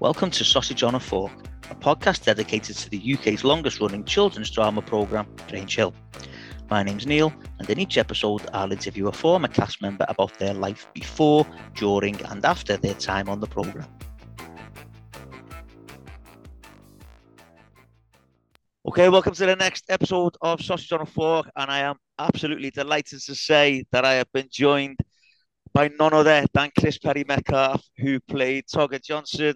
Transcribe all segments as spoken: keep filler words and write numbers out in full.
Welcome to Sausage on a Fork, a podcast dedicated to the U K's longest-running children's drama programme, Grange Hill. My name's Neil, and in each episode I'll interview a former cast member about their life before, during and after their time on the programme. Okay, welcome to the next episode of Sausage on a Fork, and I am absolutely delighted to say that I have been joined by none other than Chris Perry Metcalf, who played Togger Johnson.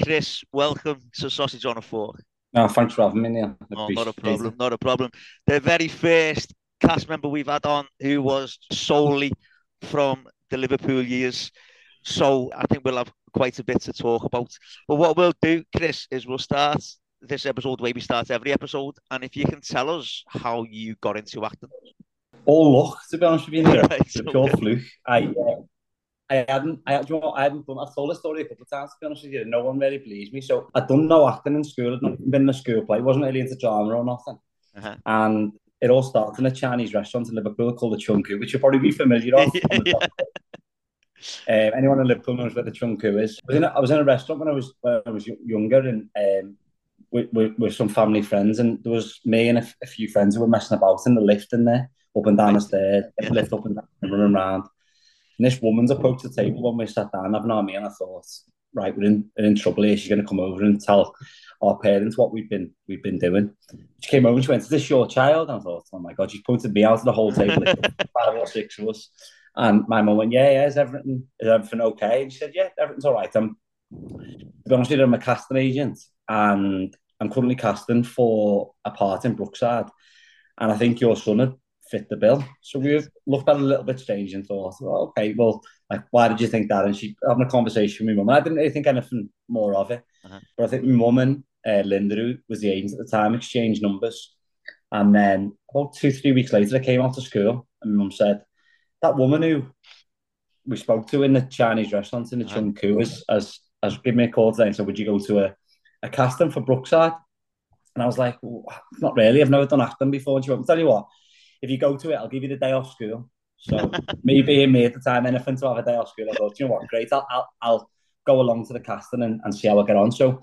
Chris, welcome to Sausage on a Fork. No, thanks for having me, Neil. Oh, not a problem, not a problem. The very first cast member we've had on who was solely from the Liverpool years. So I think we'll have quite a bit to talk about. But what we'll do, Chris, is we'll start this episode the way we start every episode. And if you can tell us how you got into acting. All luck, to be honest with you, Neil. It's a pure fluke. I... Uh... I hadn't, I, you know, I hadn't done, I've told this story a couple of times, to be honest with you, no one really believes me. So I'd done no acting in school, I'd not been in a school play, wasn't really into drama or nothing. Uh-huh. And it all started in a Chinese restaurant in Liverpool called the Chunkoo, which you'll probably be familiar with. Yeah. um, anyone in Liverpool knows where the Chunkoo is. I was in a, I was in a restaurant when I was when I was younger and um, with, with, with some family friends, and there was me and a, a few friends who were messing about in the lift in there, up and down the stairs, yeah. lift up and down, running around. And this woman's approached the table when we sat down having our meal, and I thought, right, we're in, we're in trouble here. She's going to come over and tell our parents what we've been we've been doing. She came over and she went, "Is this your child?" And I thought, oh my God, she's pointed me out to the whole table. Five or six of us. And my mum went, yeah, yeah, is everything, is everything okay? And she said, yeah, everything's all right. I'm, to be honest with you, I'm a casting agent, and I'm currently casting for a part in Brookside. And I think your son had fit the bill. So we looked at it a little bit strange and thought, well, okay, well, like, why did you think that? And she having a conversation with my mum. I didn't really think anything more of it. Uh-huh. But I think my mum and uh, Linda, who was the agent at the time, exchanged numbers. And then about two, three weeks later, I came out of school and my mum said, that woman who we spoke to in the Chinese restaurant in the uh-huh. Chunkoo has, has, has given me a call today and said, would you go to a, a casting for Brookside? And I was like, well, not really. I've never done acting before. And she went, I'll tell you what, if you go to it, I'll give you the day off school. So me being me at the time, anything to have a day off school, I thought, you know what, great, I'll I'll, I'll go along to the casting and, and see how I get on. So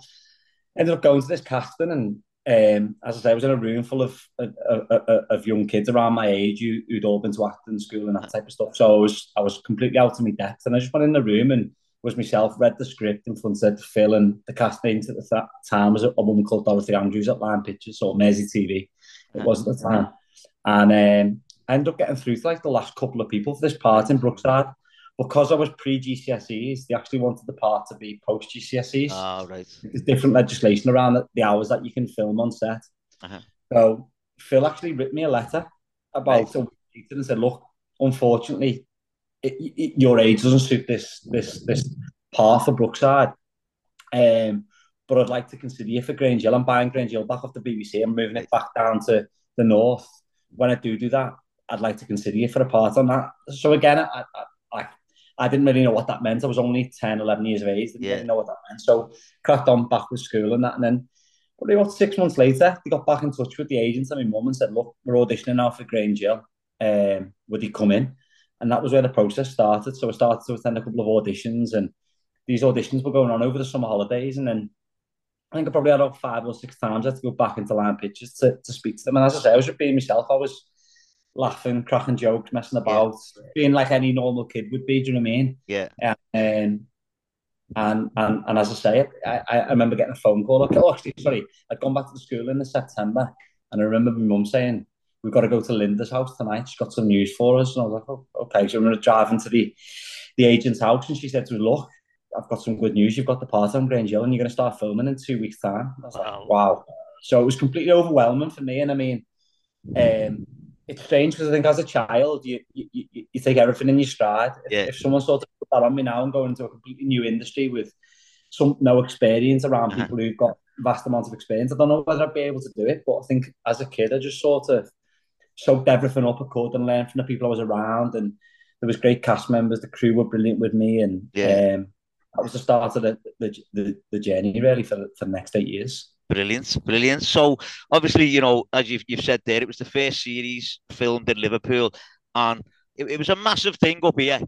ended up going to this casting, and um, as I say, I was in a room full of of, of of young kids around my age who, who'd all been to acting school and that type of stuff. So I was I was completely out of my depth, and I just went in the room and was myself, read the script in front of Phil, and the casting at the time was a, a woman called Dorothy Andrews at Lime Pictures, or Mersey T V. It was at the time. And um, I ended up getting through to like the last couple of people for this part in Brookside. Because I was pre-G C S Es, they actually wanted the part to be post-G C S Es. Oh, right. There's different legislation around the hours that you can film on set. Uh-huh. So Phil actually wrote me a letter about right. a week and said, look, unfortunately, it, it, your age doesn't suit this this this part for Brookside. Um, but I'd like to consider you for Grange Hill. I'm buying Grange Hill back off the B B C and moving it back down to the north. When I do do that, I'd like to consider you for a part on that. So again, I I, I, I didn't really know what that meant. I was only ten, eleven years of age. Didn't yeah. really know what that meant. So cracked on back with school and that. And then probably about six months later, they got back in touch with the agents and my mum and said, look, we're auditioning now for Grange Hill. Um, would he come in? And that was where the process started. So I started to attend a couple of auditions, and these auditions were going on over the summer holidays. And then I think I probably had about five or six times I had to go back into Lime Pictures to, to speak to them. And as I say, I was just being myself. I was laughing, cracking jokes, messing about, yeah. being like any normal kid would be, do you know what I mean? Yeah. And and and, and as I say, I, I remember getting a phone call. Like, oh, actually, sorry, I'd gone back to the school in the September, and I remember my mum saying, we've got to go to Linda's house tonight. She's got some news for us. And I was like, oh, okay. So we were driving to the, the agent's house, and she said to me, look, I've got some good news. You've got the part on Grange Hill, and you're going to start filming in two weeks' time. I was wow. like, wow. So it was completely overwhelming for me. And I mean, um, it's strange because I think as a child, you you, you, you take everything in your stride. Yeah. If, if someone sort of put that on me now and go into a completely new industry with some no experience around uh-huh. people who've got vast amounts of experience, I don't know whether I'd be able to do it. But I think as a kid, I just sort of soaked everything up I could and learned from the people I was around. And there was great cast members. The crew were brilliant with me. And yeah. um, that was the start of the the, the, the journey, really, for, for the next eight years. Brilliant, brilliant. So, obviously, you know, as you've, you've said there, it was the first series filmed in Liverpool, and it, it was a massive thing up here.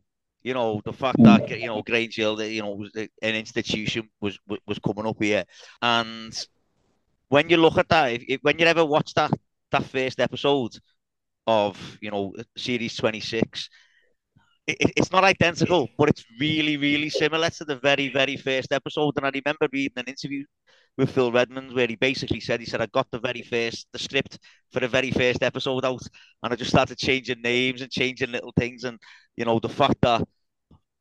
You know, the fact that, you know, Grange Hill, you know, was an institution was was coming up here. And when you look at that, if, if, when you ever watch that that first episode of, you know, series twenty-six, it, it's not identical, but it's really, really similar to the very, very first episode. And I remember reading an interview with Phil Redmond where he basically said, he said, I got the very first, the script for the very first episode out, and I just started changing names and changing little things. And, you know, the fact that,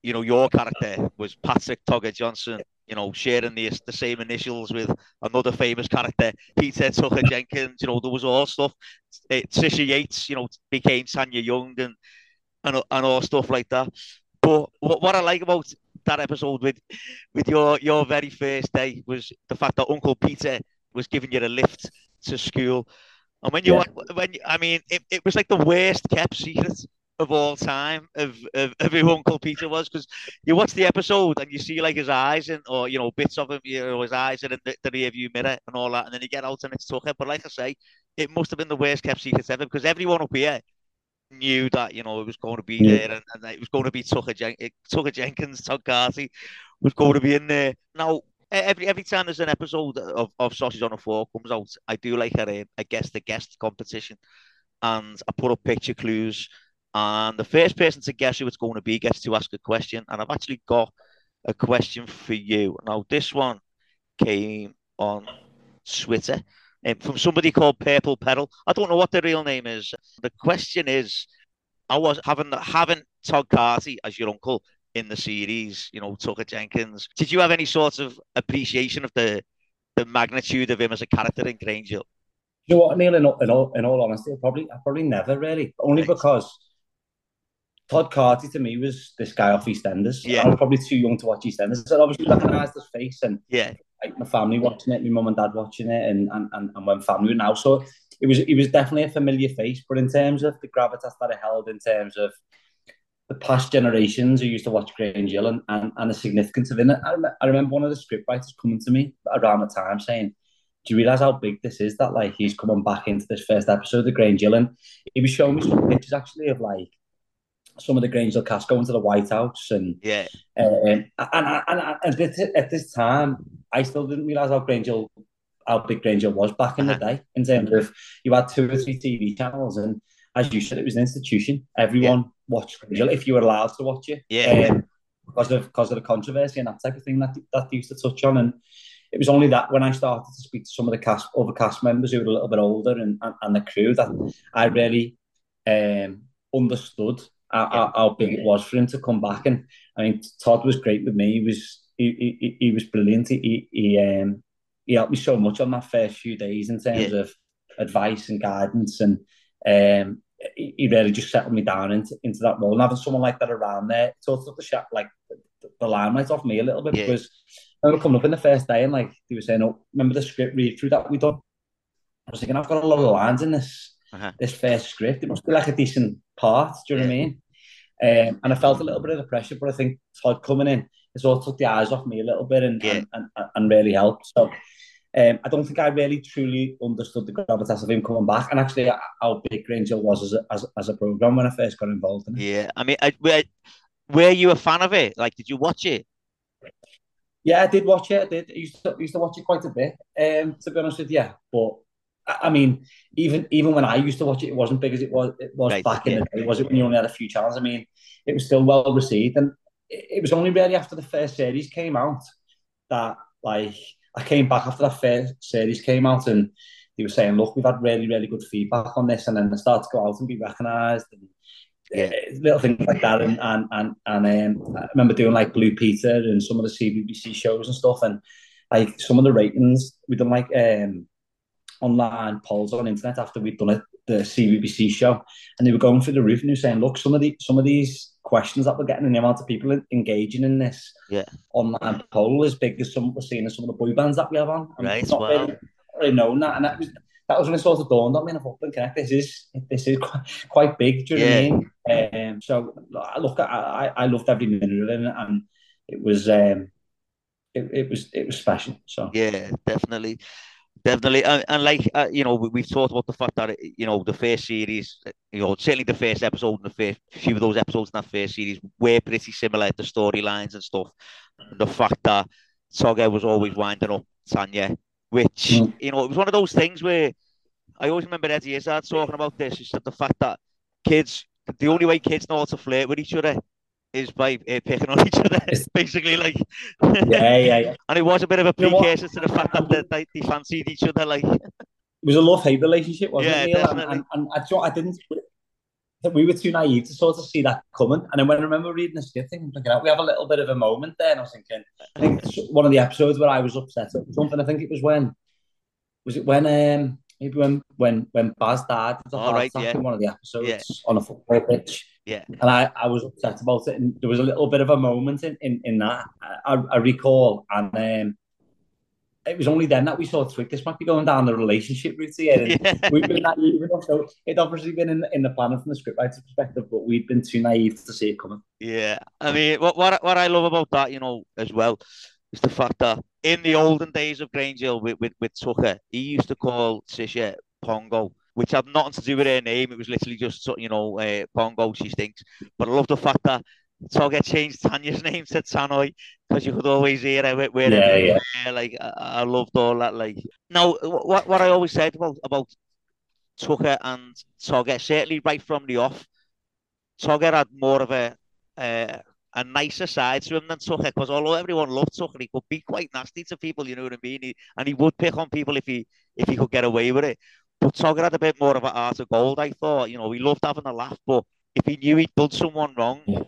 you know, your character was Patrick Togger Johnson, you know, sharing the, the same initials with another famous character, Peter Tucker Jenkins, you know, there was all stuff. It, Trisha Yates, you know, became Tanya Young and, and, and all stuff like that. But what, what I like about that episode with with your your very first day was the fact that Uncle Peter was giving you a lift to school. And when you, yeah. when I mean, it, it was like the worst kept secret of all time of, of, of who Uncle Peter was, because you watch the episode and you see like his eyes and, or, you know, bits of him, you know, his eyes in the, the rearview mirror and all that, and then you get out and it's Tucker. But like I say, it must have been the worst kept secret ever, because everyone up here knew that, you know, it was going to be there, and, and it was going to be Tucker, Jen- Tucker Jenkins, Todd Carty was going to be in there. Now, every every time there's an episode of, of Sausage on a Fork comes out, I do like a, a guest-to-guest competition, and I put up picture clues, and the first person to guess who it's going to be gets to ask a question. And I've actually got a question for you. Now, this one came on Twitter from somebody called Purple Peril. I don't know what their real name is. The question is, I was having having Todd Carty as your uncle in the series, you know, Tucker Jenkins. Did you have any sort of appreciation of the the magnitude of him as a character in Grange Hill? You know what, Neil? In all, in all, in all honesty, I probably, I probably never really. Only right. because Todd Carty to me was this guy off EastEnders. Yeah. I was probably too young to watch EastEnders. I obviously recognised his face, and yeah. like my family watching it, my mum and dad watching it, and and, and, and when family now. So it was it was definitely a familiar face, but in terms of the gravitas that it held, in terms of the past generations who used to watch Grange Hill and, and, and the significance of it. I, rem- I remember one of the scriptwriters coming to me around the time saying, do you realise how big this is, that like he's coming back into this first episode of Grange Hill? And he was showing me some pictures actually of like some of the Grange Hill cast going to the White House, and yeah, uh, and and, and, and this, at this time, I still didn't realise how Grange Hill, how big Grange Hill was back in the day. In terms of you had two or three T V channels, and as you said, it was an institution. Everyone yeah. watched Grange Hill if you were allowed to watch it, yeah, um, because of because of the controversy and that type of thing that that they used to touch on. And it was only that when I started to speak to some of the cast, other cast members who were a little bit older, and and, and the crew, that I really um, understood. How, yeah. how big it was for him to come back. And I mean, Todd was great with me. He was he he, he was brilliant. He he um he helped me so much on my first few days in terms yeah. of advice and guidance, and um he, he really just settled me down into, into that role. And having someone like that around there sort of took the shot, like the, the limelight off me a little bit, yeah. because I remember coming up in the first day and like they were saying, "Oh, remember the script read through that we done?" I was thinking, I've got a lot of lines in this. Uh-huh. This first script, it must be like a decent part, do you yeah. know what I mean? Um, and I felt a little bit of the pressure, but I think Todd coming in, it sort of took the eyes off me a little bit, and yeah. and, and, and really helped. So um, I don't think I really truly understood the gravitas of him coming back, and actually how big Grange Hill was as a, as, as a programme when I first got involved in it. Yeah, I mean, I, were, were you a fan of it? Like, did you watch it? Yeah, I did watch it. I did. I used to, used to watch it quite a bit, um, to be honest with you, but I mean, even even when I used to watch it, it wasn't big as it was it was right, back yeah. in the day, was it, when you only had a few channels? I mean, it was still well received, and it, it was only really after the first series came out that, like, I came back after that first series came out, and they were saying, look, we've had really, really good feedback on this, and then they started to go out and be recognised, and yeah. uh, little things like that, and and and, and um, I remember doing, like, Blue Peter and some of the C B B C shows and stuff, and, like, some of the ratings, we done, like... um. online polls on internet after we'd done it, the C B B C show, and they were going through the roof, and they were saying, look, some of the some of these questions that we're getting and the amount of people engaging in this yeah. online poll is big as some we're seeing as some of the boy bands that we have on. And right, it's not wow. really, really known that, and that was that was when it sort of dawned on me, and I thought, okay, this is this is quite, quite big, do you yeah. know what I mean? Um, so look, I, I loved every minute of it, and it was um, it, it was it was special. So yeah, definitely. Definitely, and, and like uh, you know, we, we've talked about the fact that you know the first series, you know, certainly the first episode and the first few of those episodes in that first series were pretty similar to storylines and stuff. And the fact that Togger was always winding up Tanya, which mm. you know, it was one of those things where I always remember Eddie Izzard talking about this. He said the fact that kids, the only way kids know how to flirt with each other is by uh, picking on each other, basically, like. Yeah, yeah, yeah. And it was a bit of a precursor to the fact that they, they, they fancied each other, like. It was a love-hate relationship, wasn't yeah, it? Yeah, and, and, and I, I didn't, we were too naive to sort of see that coming. And then when I remember reading the script, I'm thinking, we have a little bit of a moment there, and I was thinking, I think it's one of the episodes where I was upset at something. I think it was when, was it when, um, maybe when when when Baz died, it was a heart right, attack yeah. in one of the episodes yeah. on a football pitch. Yeah, and I, I was upset about it, and there was a little bit of a moment in in, in that I, I recall, and um, it was only then that we sort of twigged this might be going down the relationship route here. And yeah. We've been naive, so it'd obviously been in in the planning from the scriptwriter's perspective, but we'd been too naive to see it coming. Yeah, I mean, what what what I love about that, you know, as well, is the fact that in the olden days of Grange Hill with, with, with Tucker, he used to call Sisha Pongo, which had nothing to do with her name. It was literally just, you know, uh, Pongo, she stinks. But I love the fact that Togger changed Tanya's name to Tannoy, because you could always hear her wherever. Yeah, yeah. Where, like, I, I loved all that. Like, now, what, what I always said about, about Tucker and Togger, certainly right from the off, Togger had more of a... Uh, a nicer side to him than Tucker, because although everyone loved Tucker, he could be quite nasty to people, you know what I mean? He, and he would pick on people if he if he could get away with it. But Tucker had a bit more of an heart of gold, I thought. You know, he loved having a laugh, but if he knew he'd done someone wrong yeah.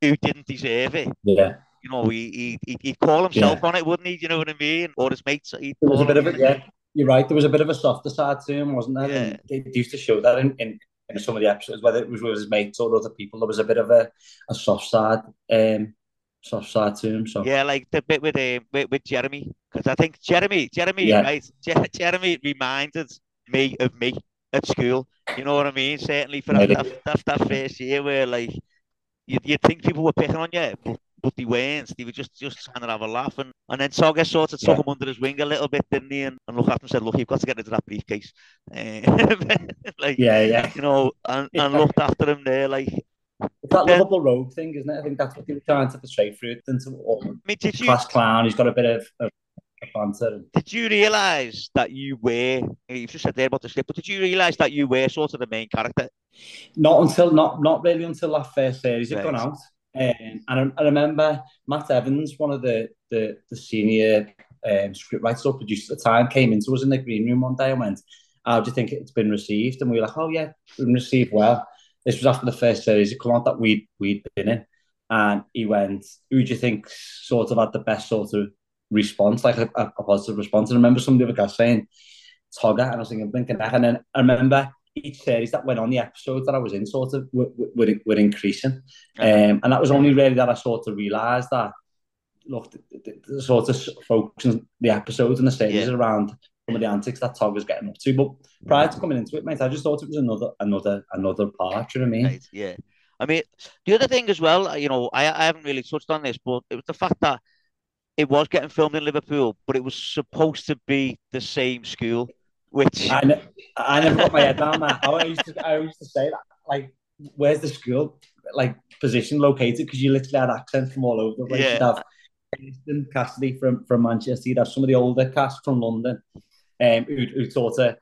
who didn't deserve it, yeah, you know, he, he, he'd call himself yeah. on it, wouldn't he? You know what I mean? Or his mates. He'd there was a bit of it, yeah. You're right, there was a bit of a softer side to him, wasn't there? Yeah. They used to show that in... in... in some of the episodes, whether it was with his mates or other people, there was a bit of a, a soft side, um, soft side to him. So yeah, like the bit with uh, with, with Jeremy, because I think Jeremy, Jeremy, yeah. right, Je- Jeremy reminded me of me at school. You know what I mean? Certainly for yeah, that, that, that first year where like you you think people were picking on you, but, but they weren't. They were just just trying to have a laugh, and and then Togger sort of took yeah. him under his wing a little bit, didn't he? And, and looked at him and said, "Look, you've got to get into that briefcase." Uh, like, yeah, yeah, you know, and, and looked after him there, like it's that yeah. lovable rogue thing, isn't it? I think that's what he was trying to portray through it. Into a class clown, he's got a bit of a banter. Did you realise that you were? You've just said there about the slip, but did you realise that you were sort of the main character? Not until not not really until that first series had right. gone out. Um, and I, I remember Matt Evans, one of the the, the senior um, scriptwriters or producers at the time, came into us in the green room one day and went, "How do you think it's been received?" And we were like, "Oh yeah, it's been received well." This was after the first series had come out that we'd we'd been in, and he went, "Who do you think sort of had the best sort of response, like a, a positive response?" And I remember somebody was saying Togger, and I was thinking, thinking that. And then I remember each series that went on, the episodes that I was in sort of were, were, were increasing. Um, and that was only really that I sort of realised that, look, the, the, the sort of focus on the episodes and the series yeah. around some of the antics that Tog was getting up to. But prior to coming into it, mate, I just thought it was another another, another part, you know what I mean? Right, yeah. I mean, the other thing as well, you know, I, I haven't really touched on this, but it was the fact that it was getting filmed in Liverpool, but it was supposed to be the same school. Which I, ne- I never got my head down that. I used to, I used to say that, like, where's the school, like, position located? Because you literally had accents from all over. Like, yeah. You'd have Kirsten Cassidy from, from Manchester. You'd have some of the older cast from London, um, who who sort of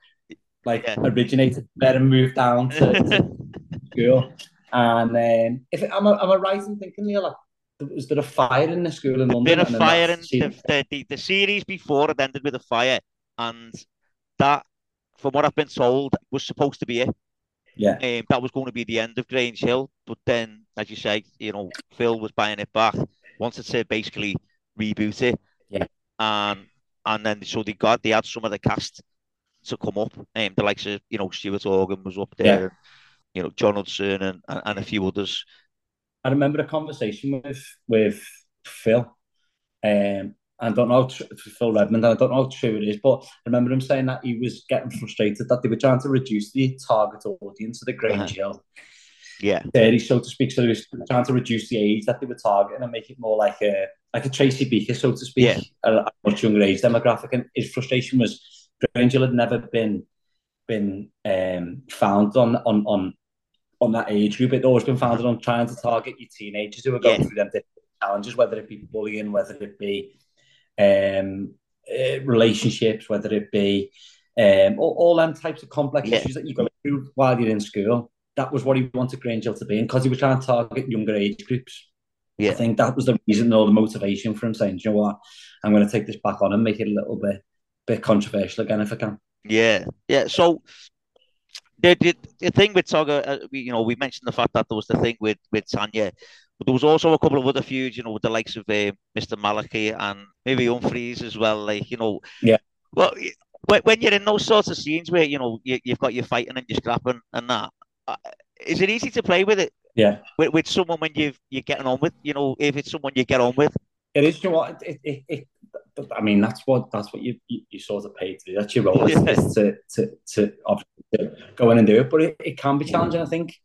like yeah. originated there and moved down to, to school. And um, if I'm am I right in thinking, Neil, like, was there a fire in the school in London? There was a fire in the, the, the the series before it ended with a fire, and that, from what I've been told, was supposed to be it. Yeah. Um, that was going to be the end of Grange Hill. But then, as you say, you know, Phil was buying it back, wanted to basically reboot it. Yeah. And and then so they got they had some of the cast to come up. Um, the likes of, you know, Stuart Horgan was up there, yeah. and, you know, John Hudson and, and, and a few others. I remember a conversation with with Phil. Um I don't know, Phil Redmond, and I don't know how true it is, but I remember him saying that he was getting frustrated that they were trying to reduce the target audience of the Grange Hill. Yeah. thirty, so to speak, so they were trying to reduce the age that they were targeting and make it more like a like a Tracy Beaker, so to speak, yeah. a, a much younger age demographic. And his frustration was Grange Hill had never been been um, founded on on on on that age group. It'd always been founded on trying to target your teenagers who are going yeah. through them different challenges, whether it be bullying, whether it be um, uh, relationships, whether it be um, all, all them types of complex yeah. issues that you go through while you're in school. That was what he wanted Grange Hill to be in, because he was trying to target younger age groups. Yeah. I think that was the reason or the motivation for him saying, you know what, I'm going to take this back on and make it a little bit bit controversial again if I can. Yeah, yeah. So the the, the thing with Togger, uh, we, you know, we mentioned the fact that there was the thing with, with Tanya, but there was also a couple of other feuds, you know, with the likes of uh, Mister Malachi and maybe Humphreys as well. Like, you know, yeah. Well, when you're in those sorts of scenes where, you know, you, you've got your fighting and your scrapping and that, uh, is it easy to play with it? Yeah, with, with someone when you've you're getting on with, you know, if it's someone you get on with, it is. You know what? It, it, it, it, I mean, that's what that's what you you, you sort of paid to do. That's your role yeah. is to to to, to go in and do it. But it, it can be challenging. I think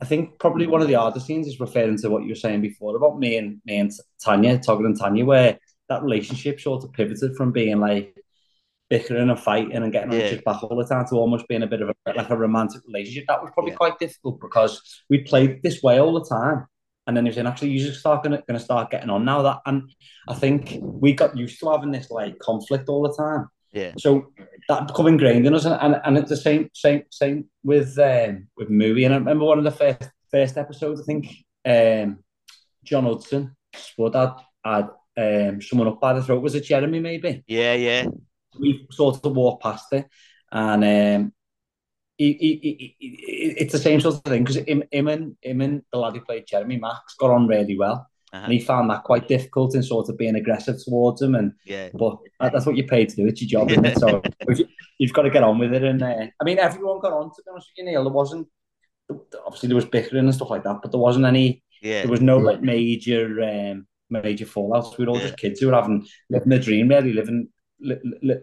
I think probably one of the hardest scenes is referring to what you were saying before about me and me and Tanya, Togger and Tanya, where that relationship sort of pivoted from being like bickering and fighting and getting yeah. anxious back all the time to almost being a bit of a, like a romantic relationship. That was probably yeah. quite difficult because we played this way all the time, and then he was saying, "Actually, you're just going to start getting on now." That, and I think we got used to having this like conflict all the time. Yeah. So that became ingrained in us, and and, and it's the same same same with um, with movie. And I remember one of the first first episodes. I think um, John Hudson Spud had had um, someone up by the throat. Was it Jeremy? Maybe. Yeah. Yeah. We sort of walk past it, and um, he, he, he, he, it's the same sort of thing because him, him and him and the lad who played Jeremy, Max, got on really well, uh-huh. and he found that quite difficult in sort of being aggressive towards him. And yeah, but that's what you're paid to do; it's your job, isn't it? So you've got to get on with it. And uh, I mean, everyone got on. To be honest with you, Neil, there wasn't obviously there was bickering and stuff like that, but there wasn't any. Yeah. There was no like major um, major fallouts. We were all yeah. just kids who were having living the dream, really living.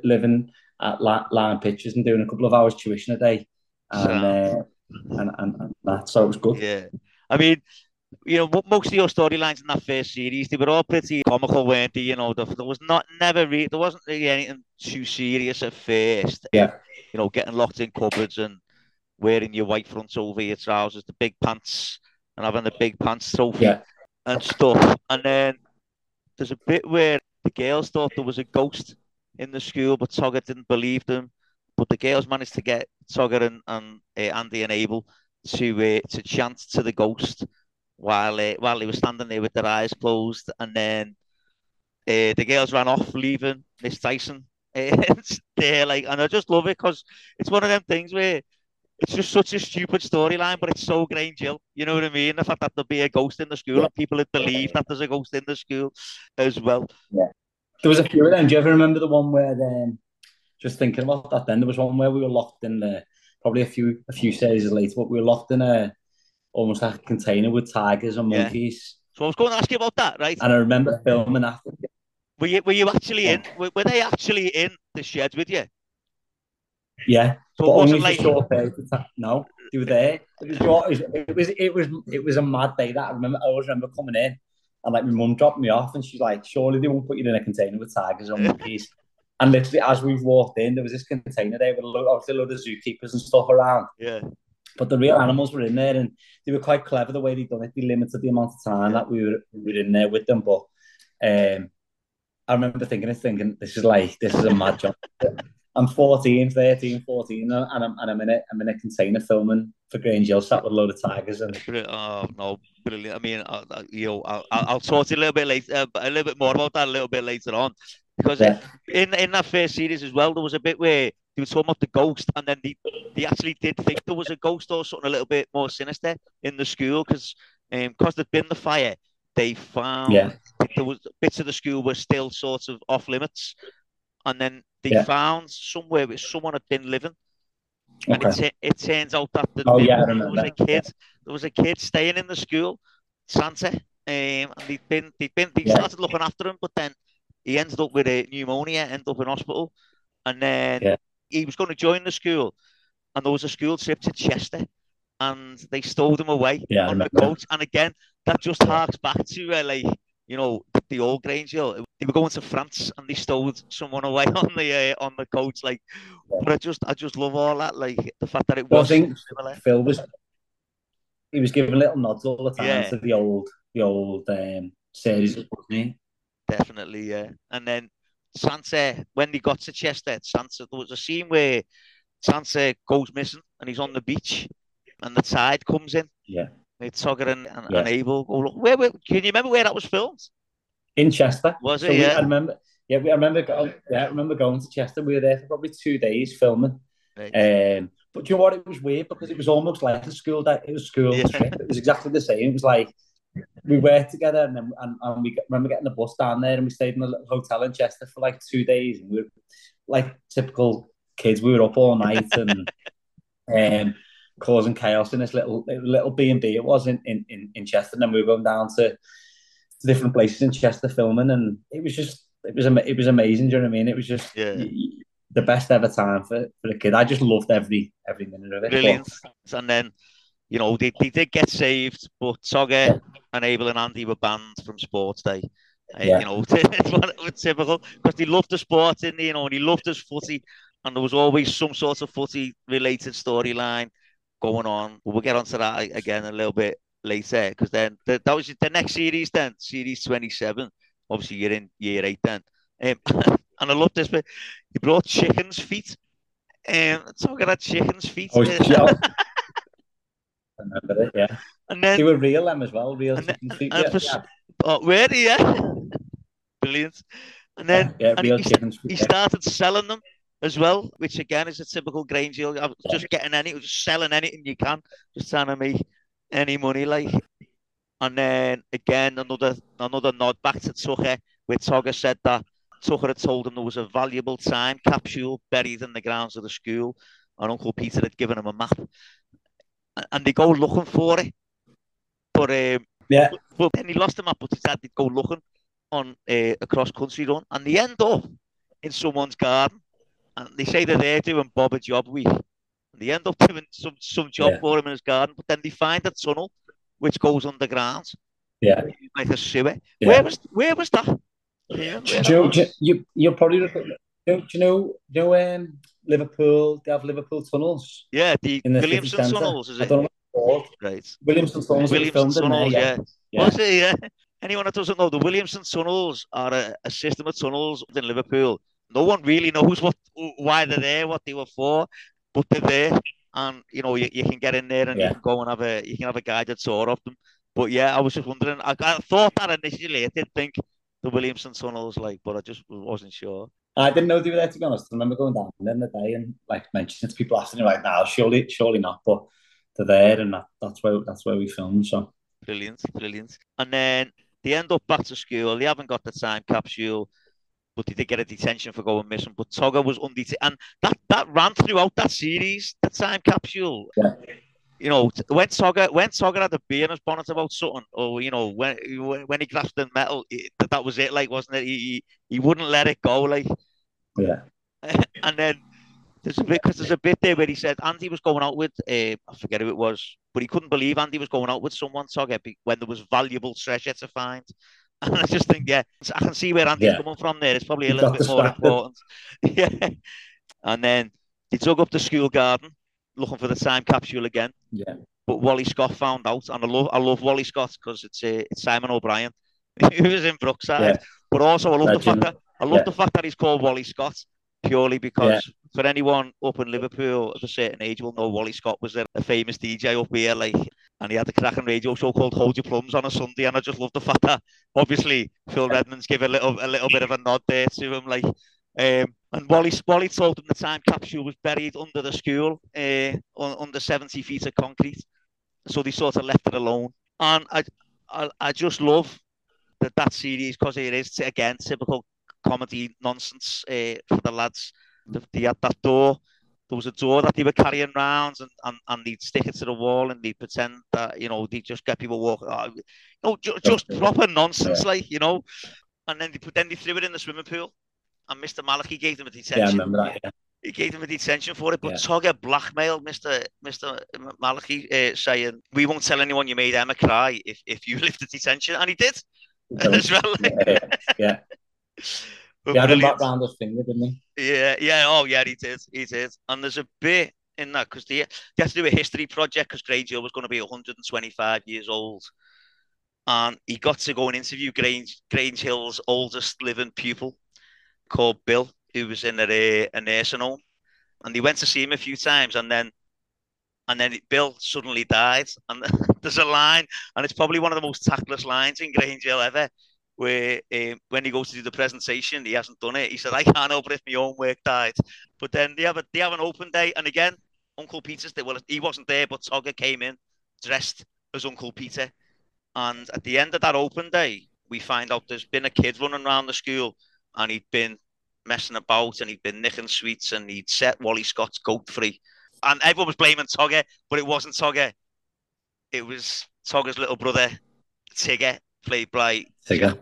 living at Lime Pictures and doing a couple of hours tuition a day and, uh, and, and, and that, so it was good. Yeah, I mean, you know, most of your storylines in that first series, they were all pretty comical, weren't they? You know, there was not never re- there wasn't really anything too serious at first. Yeah, you know, getting locked in cupboards and wearing your white fronts over your trousers, the big pants, and having the big pants trophy yeah. and stuff. And then there's a bit where the girls thought there was a ghost in the school, but Togger didn't believe them. But the girls managed to get Togger and, and uh, Andy and Abel to uh, to chant to the ghost while uh, while he was standing there with their eyes closed. And then uh, the girls ran off, leaving Miss Tyson there. Like, and I just love it because it's one of them things where it's just such a stupid storyline, but it's so Grange Hill. You know what I mean? The fact that there'd be a ghost in the school and people would believe that there's a ghost in the school as well. Yeah. There was a few of them. Do you ever remember the one where, um, just thinking about that then, there was one where we were locked in, the, probably a few a few series later, but we were locked in a almost like a container with tigers and monkeys. Yeah. So I was going to ask you about that, right? And I remember filming after. Were you, were you actually yeah. in, were, were they actually in the shed with you? Yeah. So but it wasn't like... short period of time. No, they were there. It was, it was, it was, it was a mad day that I remember. I always remember coming in. And like my mum dropped me off, and she's like, "Surely they won't put you in a container with tigers on the piece." And literally, as we walked in, there was this container there with a load, obviously a load of zookeepers and stuff around. Yeah. But the real animals were in there, and they were quite clever the way they done it. They limited the amount of time yeah. that we were we were in there with them. But um, I remember thinking, thinking, this is like this is a mad job. I'm fourteen, thirteen, fourteen, and I'm and I'm in a I'm in a container filming for Grange Hill, sat with a load of tigers. And oh no, brilliant! I mean, I, I, you know, I'll I'll talk to you a little bit later, uh, a little bit more about that a little bit later on, because yeah. in in that first series as well, there was a bit where they were talking about the ghost, and then they they actually did think there was a ghost or something a little bit more sinister in the school, because um, because there'd been the fire, they found yeah. there was bits of the school were still sort of off limits. And then they yeah. found somewhere where someone had been living. And okay. it, it turns out that the, oh, yeah, there was a kid yeah. there was a kid staying in the school, Santa. Um, and they'd been, they'd been, they yeah. started looking after him, but then he ended up with a pneumonia, ended up in hospital. And then yeah. he was going to join the school. And there was a school trip to Chester. And they stole them away yeah, on the coach. And again, that just harks back to uh, like, you know, the old Grange Hill. They were going to France and they stowed someone away on the uh, on the coach. Like, yeah. But I just I just love all that. Like the fact that it well, was. I think similar. Phil was. He was giving little nods all the time yeah. to the old the old um, series, wasn't he? Definitely, yeah. And then Santa, when they got to Chester, Santa, there was a scene where Santa goes missing and he's on the beach and the tide comes in. Yeah. Togger and, and, yeah. and Abel go, look, where, where, can you remember where that was filmed? In Chester. Was it, so yeah? We, I remember, yeah, we, I remember going, yeah, I remember going to Chester. We were there for probably two days filming. Right. Um, but do you know what? It was weird because it was almost like a school day. It was school yeah. trip. It was exactly the same. It was like, we worked together and then and, and we remember getting the bus down there and we stayed in a little hotel in Chester for like two days and we were like typical kids. We were up all night and um, causing chaos in this little little B and B it was in, in, in Chester. And then we were going down to, to different places in Chester filming and it was just, it was it was amazing, do you know what I mean? It was just yeah. the best ever time for, for a kid. I just loved every, every minute of it. Brilliant. But, and then, you know, they, they did get saved, but Togger yeah. and Abel and Andy were banned from Sports Day. Uh, yeah. You know, it was typical because they loved the sport, didn't they? You know, and he loved his footy, and there was always some sort of footy-related storyline going on. But we'll get onto that again a little bit later because then the, that was the next series. Then series twenty-seven. Obviously, you're in year eight then, um, and I love this bit. He brought chicken's feet. Um, Togger had chicken's feet. Oh, yeah. I remember it, yeah. And then, they were real them as well, real chicken feet. Yeah, yeah. Oh, were they, yeah? Brilliant. And then yeah, yeah, and real he, chicken feet, he yeah. started selling them as well, which again is a typical Grange Hill. I was yeah. just getting any, just selling anything you can, just trying to make any money, like. And then again, another another nod back to Tugger, where Togger said that Tugger had told him there was a valuable time capsule buried in the grounds of the school, and Uncle Peter had given him a map. And they go looking for it, but um, yeah. But then he lost the map. But his dad did go looking on uh, a cross-country run, and they end up in someone's garden. And they say that they're doing Bob a job week. And they end up doing some some job yeah. for him in his garden. But then they find a tunnel which goes underground. Yeah, like a sewer. Yeah. Where was where was that? Yeah, Joe, you, you you're probably. Do you know, do you know um, Liverpool, they have Liverpool tunnels? Yeah, the, the Williamson tunnels, is it? I don't know what it's called. Right. Williamson tunnels. Williamson tunnels, there, yeah. yeah. Was it, yeah? Anyone that doesn't know, the Williamson tunnels are a, a system of tunnels in Liverpool. No one really knows what why they're there, what they were for, but they're there. And, you know, you, you can get in there and yeah. you can go and have a, you can have a guided tour of them. But, yeah, I was just wondering. I, I thought that initially. I did think the Williamson tunnels, like, but I just wasn't sure. I didn't know they were there, to be honest. I remember going down there in the day and like mentioning it to people asking like, "No, surely, surely not." But they're there, and that, that's where that's where we filmed. So brilliant, brilliant. And then they end up back to school. They haven't got the time capsule, but they did get a detention for going missing. But Togger was undetained, and that that ran throughout that series. The time capsule. Yeah. You know, when Togger when Togger had a beer in his bonnet about something, or you know, when when he grasped the metal, it, that was it. Like, wasn't it? He he wouldn't let it go. Like, yeah. And then there's a bit because there's a bit there where he said Andy was going out with uh, I forget who it was, but he couldn't believe Andy was going out with someone Togger when there was valuable treasure to find. And I just think, yeah, I can see where Andy's yeah. coming from there. It's probably a He's little bit distracted. More important. Yeah. And then he dug up the school garden, looking for the time capsule again. Yeah. But Wally Scott found out, and I love I love Wally Scott because it's uh, it's Simon O'Brien who was in Brookside. Yeah. But also I love Legend. the fact that I love yeah. the fact that he's called Wally Scott purely because yeah. for anyone up in Liverpool of a certain age will know Wally Scott was a, a famous D J up here, like, and he had the cracking radio show called Hold Your Plums on a Sunday, and I just love the fact that obviously Phil Redmond's give a little a little bit of a nod there to him, like. Um, and Wally, Wally told him the time capsule was buried under the school, uh, under seventy feet of concrete. So they sort of left it alone. And I, I, I just love that that series because it is again typical comedy nonsense uh, for the lads. They had that door. There was a door that they were carrying round, and, and, and they'd stick it to the wall, and they'd pretend that, you know, they just get people walking. Oh, you know, just, just proper nonsense, yeah. like, you know. And then they, then they threw it in the swimming pool. And Mister Malachi gave them a detention. Yeah, I remember that, yeah. He gave them a detention for it, but yeah. Togger blackmailed Mister Mister Malachi, uh, saying, "We won't tell anyone you made Emma cry if, if you lift the detention." And he did. as well. Yeah, yeah. He had him back round his finger, didn't he? Yeah, yeah. Oh, yeah, he did. He did. And there's a bit in that because they, they had to do a history project because Grange Hill was going to be one hundred twenty-five years old. And he got to go and interview Grange, Grange Hill's oldest living pupil called Bill, who was in a, a nursing home. And they went to see him a few times, and then and then Bill suddenly died. And there's a line, and it's probably one of the most tactless lines in Grange Hill ever, where um, when he goes to do the presentation, he hasn't done it. He said, "I can't help it if my own work died." But then they have a, they have an open day, and again, Uncle Peter's there. Well, he wasn't there, but Togger came in dressed as Uncle Peter. And at the end of that open day, we find out there's been a kid running around the school, and he'd been messing about, and he'd been nicking sweets, and he'd set Wally Scott's goat free. And everyone was blaming Togger, but it wasn't Togger. It was Togger's little brother, Tigger, played by, Tigger. Jack,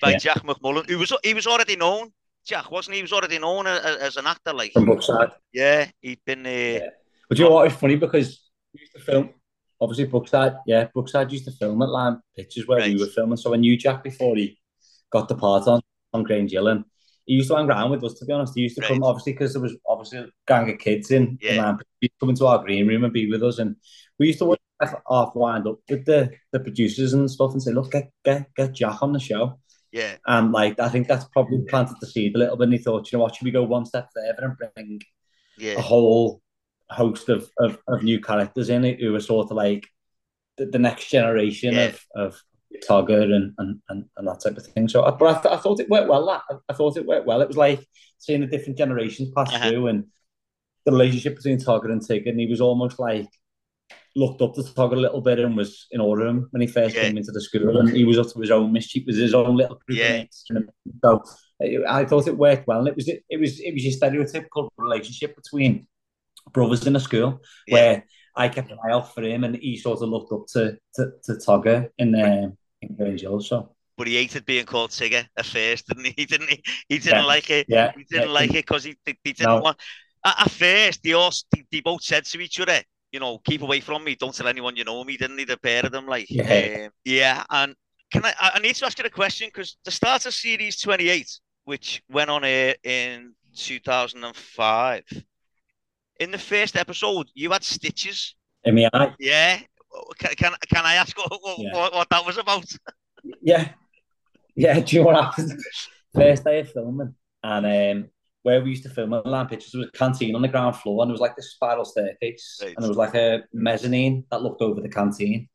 by yeah. Jack McMullen, who was he was already known. Jack, wasn't he? He was already known as, as an actor, like from Brookside. Yeah, he'd been. Uh, yeah. But you know what? It's funny because he used to film. Obviously, Brookside. Yeah, Brookside used to film at Lime Pictures where right. we were filming. So I knew Jack before he got the part on on Grange Hill. And he used to hang around with us, to be honest. He used to right. come, obviously, because there was obviously a gang of kids in, yeah. in Lime Pictures. He'd come into our green room and be with us. And we used to work half wind up with the, the producers and stuff and say, look, get, get get Jack on the show. Yeah. And like, I think that's probably planted the seed a little bit. And he thought, you know what, should we go one step further and bring yeah. a whole host of, of, of new characters in it who were sort of like the, the next generation yeah. of, of Togger and, and, and, and that type of thing. So, but I, th I thought it worked well. That I, I thought it worked well. It was like seeing the different generations pass uh-huh. through and the relationship between Togger and Tigger. And he was almost like looked up to Togger a little bit and was in awe of him when he first yeah. came into the school. And he was up to his own mischief with his own little group. Yeah. So I thought it worked well. And it was it, it was it was your stereotypical relationship between brothers in a school yeah. where I kept an eye out for him and he sort of looked up to to, to Togger in uh, in Grange Hill. So, but he hated being called Tigger at first, didn't he? He didn't he, he didn't yeah. like it. Yeah. He didn't yeah. like it because he he didn't no. want. At, at first, they all they, they both said to each other, you know, keep away from me. Don't tell anyone you know me. Didn't he? The pair of them, like yeah. Um, yeah. And can I? I need to ask you a question because the start of series twenty-eight, which went on air in two thousand and five. In the first episode, you had stitches. In my eye. Yeah. Can, can, can I ask what, what, yeah. what, what that was about? yeah. Yeah, do you know what happened? First day of filming. And um, where we used to film at Lime Pictures, there was a canteen on the ground floor and there was like this spiral staircase. Right. And there was like a mezzanine that looked over the canteen.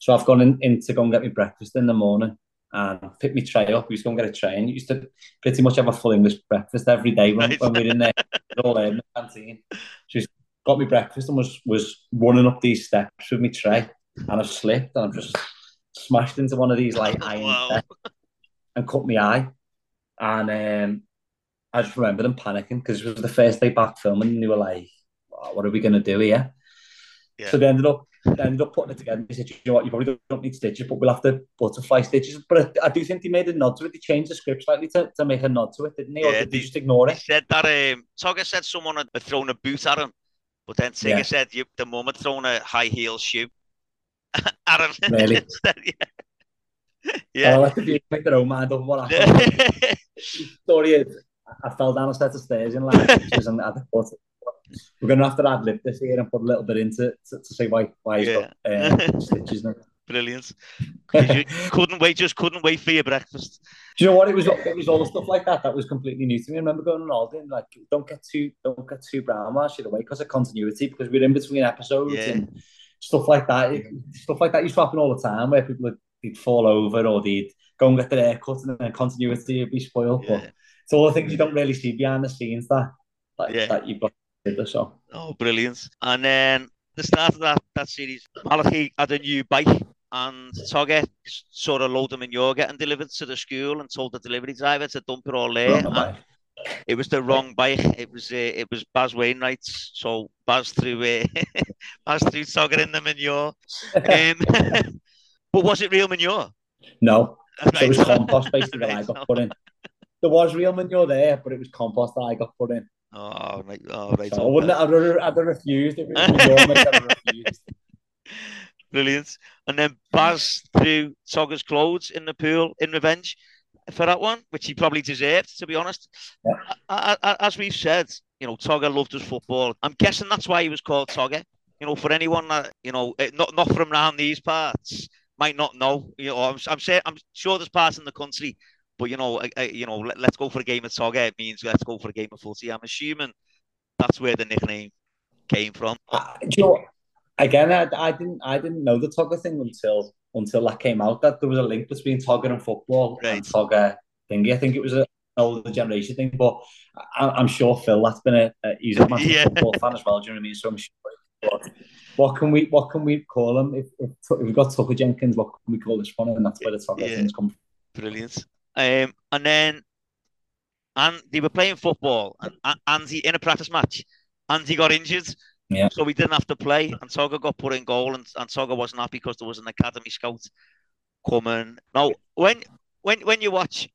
So I've gone in, in to go and get me breakfast in the morning and pick my tray up. We used to go and get a tray. And used to pretty much have a full English breakfast every day when, right. when we were in there. All in the canteen. She's got me breakfast and was was running up these steps with me tray, and I've slipped and I've just smashed into one of these like iron wow. steps and cut my eye. And um, I just remember them panicking because it was the first day back filming, and they were like, oh, "What are we gonna do here?" Yeah. So they ended up they ended up putting it together. They said, "You know what? You probably don't need stitches, but we'll have to butterfly stitches." But I, I do think they made a nod to it. They changed the script slightly to, to make a nod to it, didn't they? Or yeah, did they, they just ignore it? Said that um, Togger said someone had thrown a boot at him, but then Tigger yeah. said you, the mum had thrown a high heel shoe at him. Really? Instead, yeah. yeah. I'll have to be like their own mind over what happened. The story is, I fell down a set of stairs in Lime Pictures and I thought, we're going to have to ad-lib this here and put a little bit into it to, to say why, why he's yeah. got uh, stitches now. Brilliant. You couldn't wait, just couldn't wait for your breakfast. Do you know what? It was it was all the stuff like that that was completely new to me. I remember going on holiday and like, don't get too don't get too brown while you're away because of continuity, because we're in between episodes yeah. and stuff like that. It, stuff like that used to happen all the time where people would they'd fall over or they'd go and get their hair cut and then continuity would be spoiled. Yeah. But it's all the things you don't really see behind the scenes that that, yeah. that you've got. So. Oh, brilliant. And then the start of that, that series, Malachi had a new bike and Togger sort of loaded them in yogurt and delivered to the school and told the delivery driver to dump it all there. And it was the wrong bike. It was uh, it was Baz Wainwright's. So Baz threw, uh, Baz threw Togger in the manure. Um, but was it real manure? No. Right. So it was compost basically that I got put in. There was real manure there, but it was compost that I got put in. Oh, right. Oh, right. So I wouldn't. I'd have, I'd have refused. If it was normal, I'd have refused. Brilliant. And then Baz threw Togger's clothes in the pool in revenge for that one, which he probably deserved, to be honest. Yeah. I, I, as we've said, you know, Togger loved his football. I'm guessing that's why he was called Togger. You know, for anyone that, you know, not not from around these parts, might not know. You know, I'm I'm, say, I'm sure there's parts in the country, but you know, I, I, you know, let, let's go for a game of Togger. It means let's go for a game of footy. I'm assuming that's where the nickname came from. Uh, do you know, again, I, I didn't I didn't know the Togger thing until until that came out, that there was a link between Togger and football, right, and Togger thingy. I think it was a older generation thing, but I, I'm sure Phil, that's been a, a he's a massive yeah. football fan as well. Do you know what I mean? So I'm sure. What, what can we what can we call him if, if, if we've got Tucker Jenkins? What can we call this one? And that's where the Togger yeah. things come from. Brilliant. Um, and then, and they were playing football, and Andy in a practice match, Andy got injured, yeah. so he didn't have to play. And Togger got put in goal, and, and Togger wasn't happy because there was an academy scout coming. Now, when when when you watch,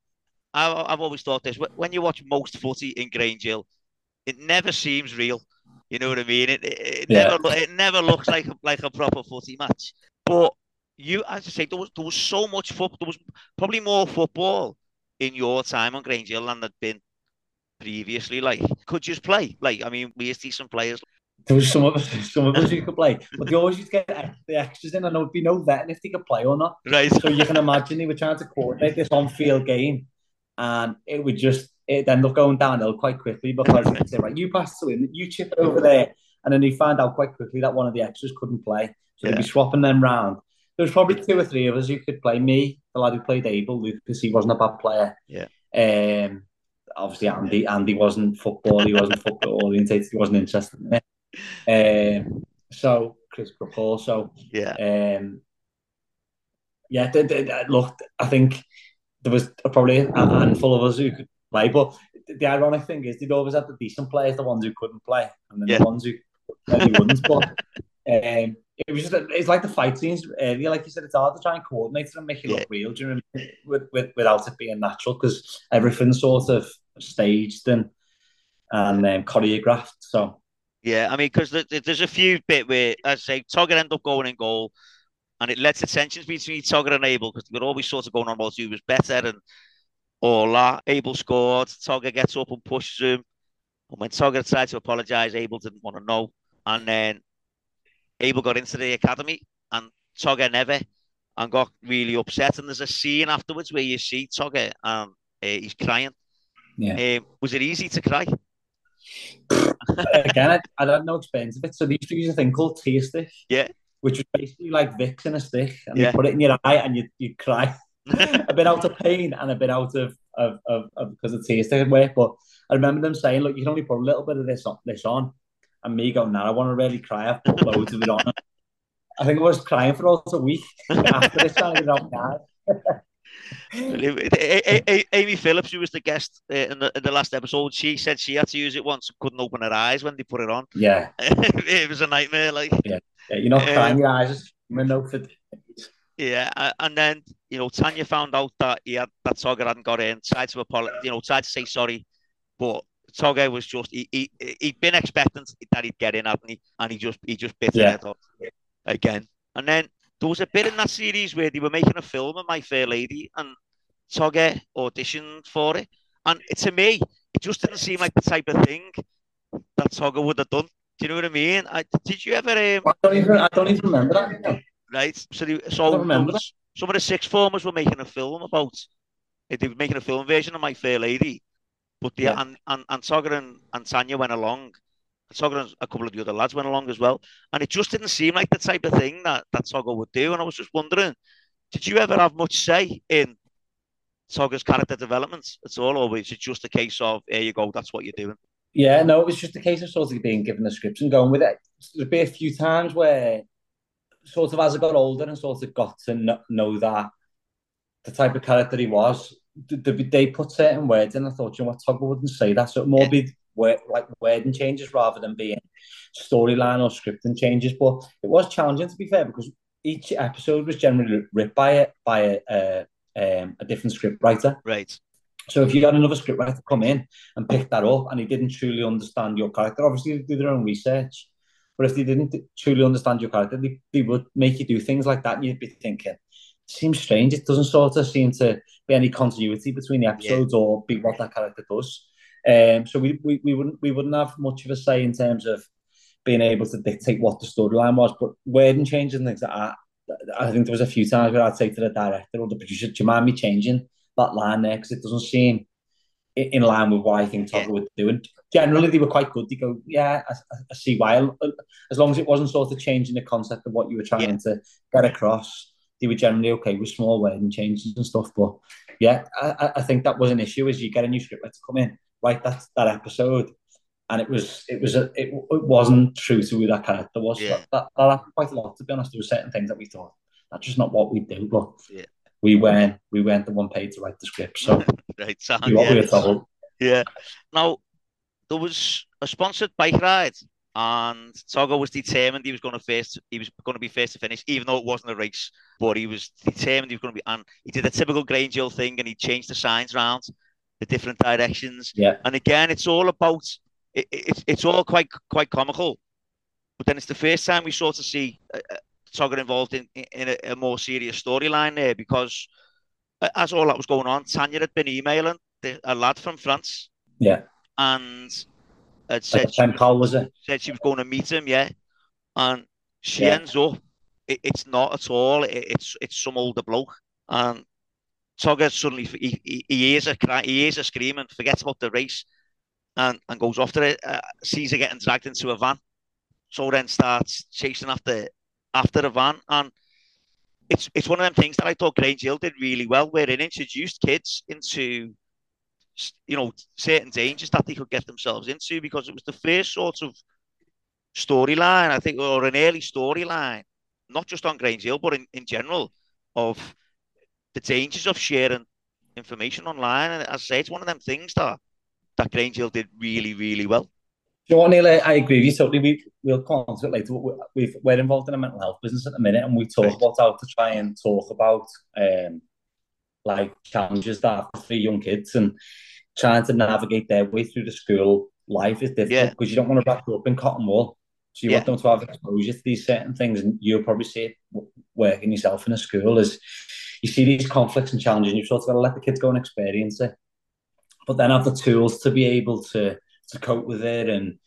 I, I've always thought this: when you watch most footy in Grange Hill, it never seems real. You know what I mean? It it, it yeah. never it never looks like a, like a proper footy match. But you, as I say, there was there was so much football. There was probably more football in your time on Grange Hill than there'd been previously. Like, could you just play? Like, I mean, we used to see some players. There was some of us, some of us who could play, but they always used to get the extras in, and there would be no vetting if they could play or not. Right. So you can imagine they were trying to coordinate this on-field game, and it would just. It ended up going downhill quite quickly because they'd say, right, you pass to him, you chip it over there. And then you find out quite quickly that one of the extras couldn't play. So yeah. they'd be swapping them round. There was probably two or three of us who could play. Me, the lad who played Abel, Lucas, he wasn't a bad player. Yeah. Um, obviously, Andy Andy wasn't football. He wasn't football orientated. He wasn't interested in it. Um, so, Chris Perry. So, yeah. Um, yeah, they, they, they, look, I think there was probably a handful of us who could play, but the ironic thing is they'd always have the decent players, the ones who couldn't play, and then yeah. the ones who really wouldn't. But um, it was just a, it's like the fight scenes earlier, like you said, it's hard to try and coordinate and make it yeah. look real, do you know what I mean? with, with, without it being natural, because everything's sort of staged and and um, choreographed. So yeah, I mean, because there's a few bit where, as I say, Togger end up going in goal, and it led to tensions between Togger and Abel because they were always sort of going on about who was better and. All that. Abel scored. Togger gets up and pushes him. And when Togger tried to apologise, Abel didn't want to know. And then Abel got into the academy and Togger never, and got really upset. And there's a scene afterwards where you see Togger and uh, he's crying. Yeah. Um, was it easy to cry? Again, I, I don't know expense of it. So they used to use a thing called tear stick. Yeah. Which was basically like Vicks in a stick. And yeah. you put it in your eye and you you cry. A bit out of pain and a bit out of of of, of because the tears didn't work. But I remember them saying, "Look, you can only put a little bit of this on, this on," and me going, "Now nah, I want to really cry. I've put loads of it on." I think I was crying for almost a week after this. I don't know. Amy Phillips, who was the guest uh, in, the, in the last episode, she said she had to use it once and couldn't open her eyes when they put it on. Yeah, it was a nightmare. Like, yeah, yeah you're not crying, um, your eyes just window for. Yeah, and then, you know, Tanya found out that he had, that Togger hadn't got in, tried to apologize, you know, tried to say sorry, but Togger was just, he, he, he'd been expecting that he'd get in, hadn't he? And he just, he just bit yeah. it off again. And then there was a bit in that series where they were making a film of My Fair Lady, and Togger auditioned for it. And to me, it just didn't seem like the type of thing that Togger would have done. Do you know what I mean? I, did you ever... Um... I, don't even, I don't even remember that. Right, so they, so those, some of the sixth formers were making a film about they were making a film version of My Fair Lady, but the yeah. and, and and Togger and, and Tanya went along, and Togger and a couple of the other lads went along as well, and it just didn't seem like the type of thing that that Togger would do. And I was just wondering, did you ever have much say in Togger's character development at all, or was it just a case of here you go, that's what you're doing? Yeah, no, it was just a case of sort of being given the script and going with it. There'd be a few times where. Sort of as I got older and sort of got to know that the type of character he was, they put certain words in. I thought, you know what, Togger wouldn't say that. So it more be word, like wording changes rather than being storyline or scripting changes. But it was challenging, to be fair, because each episode was generally ripped by a, by a, a, um, a different script writer. Right. So if you had another script writer come in and pick that up and he didn't truly understand your character, obviously they do their own research. But if they didn't truly understand your character, they, they would make you do things like that, and you'd be thinking, seems strange. It doesn't sort of seem to be any continuity between the episodes yeah. or be what that character does. Um, so we, we we wouldn't we wouldn't have much of a say in terms of being able to dictate what the storyline was. But wording changes and things like that, I, I think there was a few times where I'd say to the director or the producer, "Do you mind me changing that line there? Because it doesn't seem in line with what I think Togger yeah. would do." And generally, they were quite good. They go, "Yeah, I, I see why." As long as it wasn't sort of changing the concept of what you were trying yeah. to get across. They were generally okay with small wording changes and stuff, but yeah, I, I think that was an issue. Is you get a new scriptwriter to come in, like that's that episode, and it was it was a, it, it wasn't true to who that character was. Yeah. That, that, that happened quite a lot, to be honest. There were certain things that we thought that's just not what we do, but yeah. we weren't we weren't the one paid to write the script, so right, Sam, we, yeah, we were told. Yeah. Now there was a sponsored bike ride. And Togger was determined he was going to face, he was going to be first to finish, even though it wasn't a race. But he was determined he was going to be, and he did a typical Grange Hill thing, and he changed the signs around the different directions. Yeah. And again, it's all about, it, it, it's all quite quite comical. But then it's the first time we sort of see uh, Togger involved in in a, a more serious storyline there, because as all that was going on, Tanya had been emailing the, a lad from France. Yeah. And had said, she, call, was it? said she was going to meet him, yeah, and she yeah. ends up. It, it's not at all. It, it's it's some older bloke, and Togger suddenly he, he he hears a cry, he hears a scream, and forgets about the race, and and goes after it. Uh, sees her getting dragged into a van, so then starts chasing after after the van, and it's it's one of them things that I thought Grange Hill did really well, where it introduced kids into, you know, certain dangers that they could get themselves into, because it was the first sort of storyline, I think, or an early storyline, not just on Grange Hill, but in, in general, of the dangers of sharing information online. And as I say, it's one of them things that, that Grange Hill did really, really well. You know what, Neil, I agree with you totally. We, we'll come on to it later. We've, we're involved in a mental health business at the minute, and we talk right. about how to try and talk about um, like challenges that for three young kids, and trying to navigate their way through the school life is difficult because yeah. you don't want to wrap up in cotton wool. So you yeah. want them to have exposure to these certain things, and you'll probably see it working yourself in a school is you see these conflicts and challenges, and you've sort of got to let the kids go and experience it, but then have the tools to be able to to cope with it and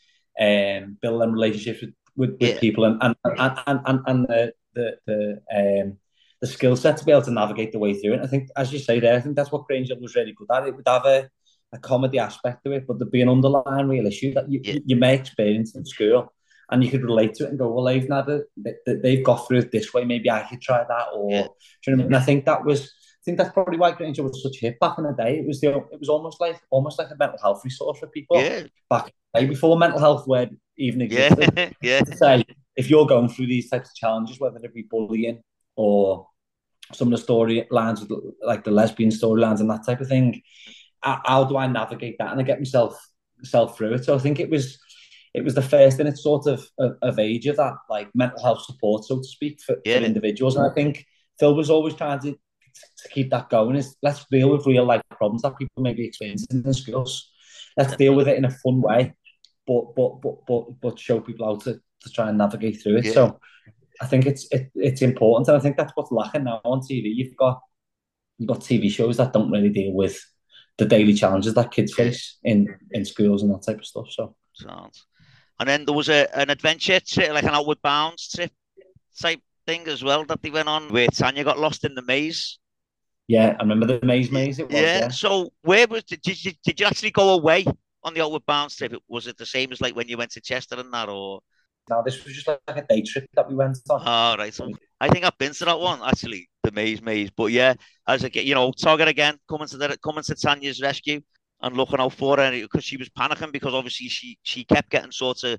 um, build them relationships with, with, yeah. with people, and and and and, and, and the the, the um. the skill set to be able to navigate the way through it. I think, as you say there, I think that's what Grange Hill was really good at. It would have a, a comedy aspect to it, but there'd be an underlying real issue that you, yeah. you may experience in school, and you could relate to it and go, well, they've had it, they, they've got through it this way, maybe I could try that, or, yeah. do you know what I mean? And I think that was, I think that's probably why Grange Hill was such a hit back in the day. It was the, it was almost like, almost like a mental health resource for people yeah. back in the day, before mental health word even existed. Yeah. yeah. To say, if you're going through these types of challenges, whether it be bullying, or some of the storylines, like the lesbian storylines and that type of thing, how do I navigate that and I get myself self through it? So I think it was it was the first in its sort of, of, of age of that, like, mental health support, so to speak, for, yeah. for individuals. And I think Phil was always trying to, to keep that going. Is let's deal with real life problems that people may be experiencing in schools. Let's deal with it in a fun way, but but but but, but show people how to, to try and navigate through it. Yeah. So I think it's it, it's important, and I think that's what's lacking now on T V. You've got you've got T V shows that don't really deal with the daily challenges that kids face in, in schools and that type of stuff. So, and then there was a an adventure trip, like an Outward Bound trip type thing as well that they went on, where Tanya got lost in the maze. Yeah, I remember the maze maze. It was, yeah. yeah. So where was did you, did you actually go away on the Outward Bound trip? Was it the same as like when you went to Chester and that, or? Now this was just like a day trip that we went on. Oh, right. So I think I've been to that one, actually, the maze maze. But yeah, as I get, you know, Togger again coming to the, coming to Tanya's rescue and looking out for her, because she was panicking, because obviously she she kept getting sort of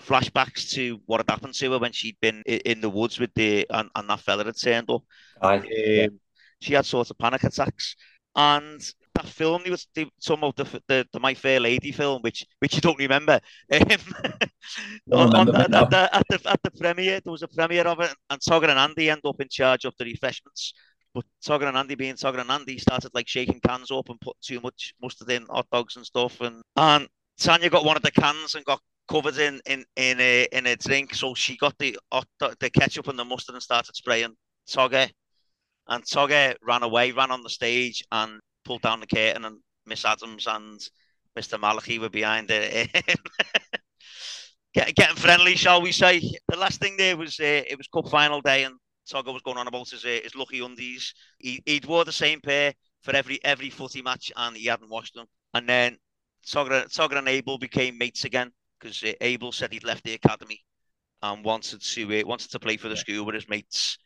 flashbacks to what had happened to her when she'd been in, in the woods with the and, and that fella had turned up. I, um, yeah. She had sort of panic attacks, and that film they were talking about, the, the the My Fair Lady film, which which you don't remember. Um, on, remember on, at, the, at the at the premiere, there was a premiere of it, and Togger and Andy end up in charge of the refreshments. But Togger and Andy, being Togger and Andy, started like shaking cans up and putting too much mustard in hot dogs and stuff. And and Tanya got one of the cans and got covered in in in a in a drink. So she got the the ketchup and the mustard and started spraying Togger, and Togger ran away, ran on the stage, and pulled down the curtain, and Miss Adams and Mister Malachi were behind it, Get, getting friendly, shall we say. The last thing there was uh, it was cup final day, and Togger was going on about his, uh, his lucky undies. He, he'd wore the same pair for every every footy match, and he hadn't washed them. And then Togger, Togger and Abel became mates again, because uh, Abel said he'd left the academy and wanted to uh, wanted to play for the yeah. school with his mates.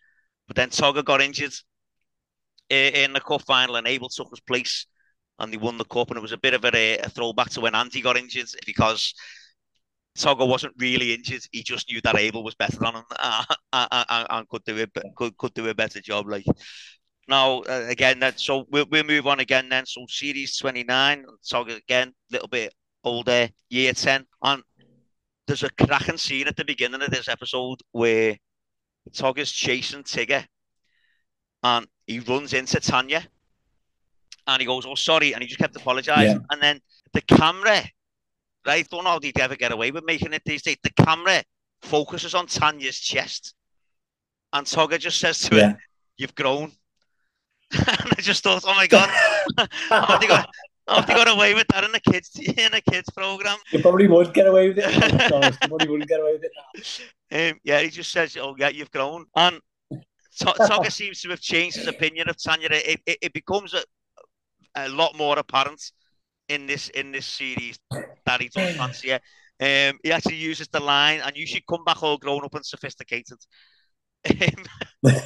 But then Togger got injured uh, in the cup final, and Abel took his place, and they won the cup. And it was a bit of a, a throwback to when Andy got injured, because Togger wasn't really injured. He just knew that Abel was better than him uh, and, and could do it, could could do a better job. Like now uh, again, that so we'll we'll move on again then. So series twenty-nine, Togger again, a little bit older, year ten, and there's a cracking scene at the beginning of this episode where Togger's chasing Tigger, and he runs into Tanya, and he goes, "Oh, sorry," and he just kept apologising, yeah. and then the camera. Right, don't know how they'd ever get away with making it these days. The camera focuses on Tanya's chest, and Togger just says to yeah. him, "You've grown." And I just thought, "Oh my god, how they got, how they got away with that in a kids in a kids program?" You probably would get away with it. Honest, you probably wouldn't get away with it. Um, yeah, he just says, "Oh yeah, you've grown," and Togger seems to have changed his opinion of Tanya. It it, it becomes a a lot more apparent in this in this series that he doesn't fancy it. Um, he actually uses the line, "And you should come back all grown up and sophisticated." But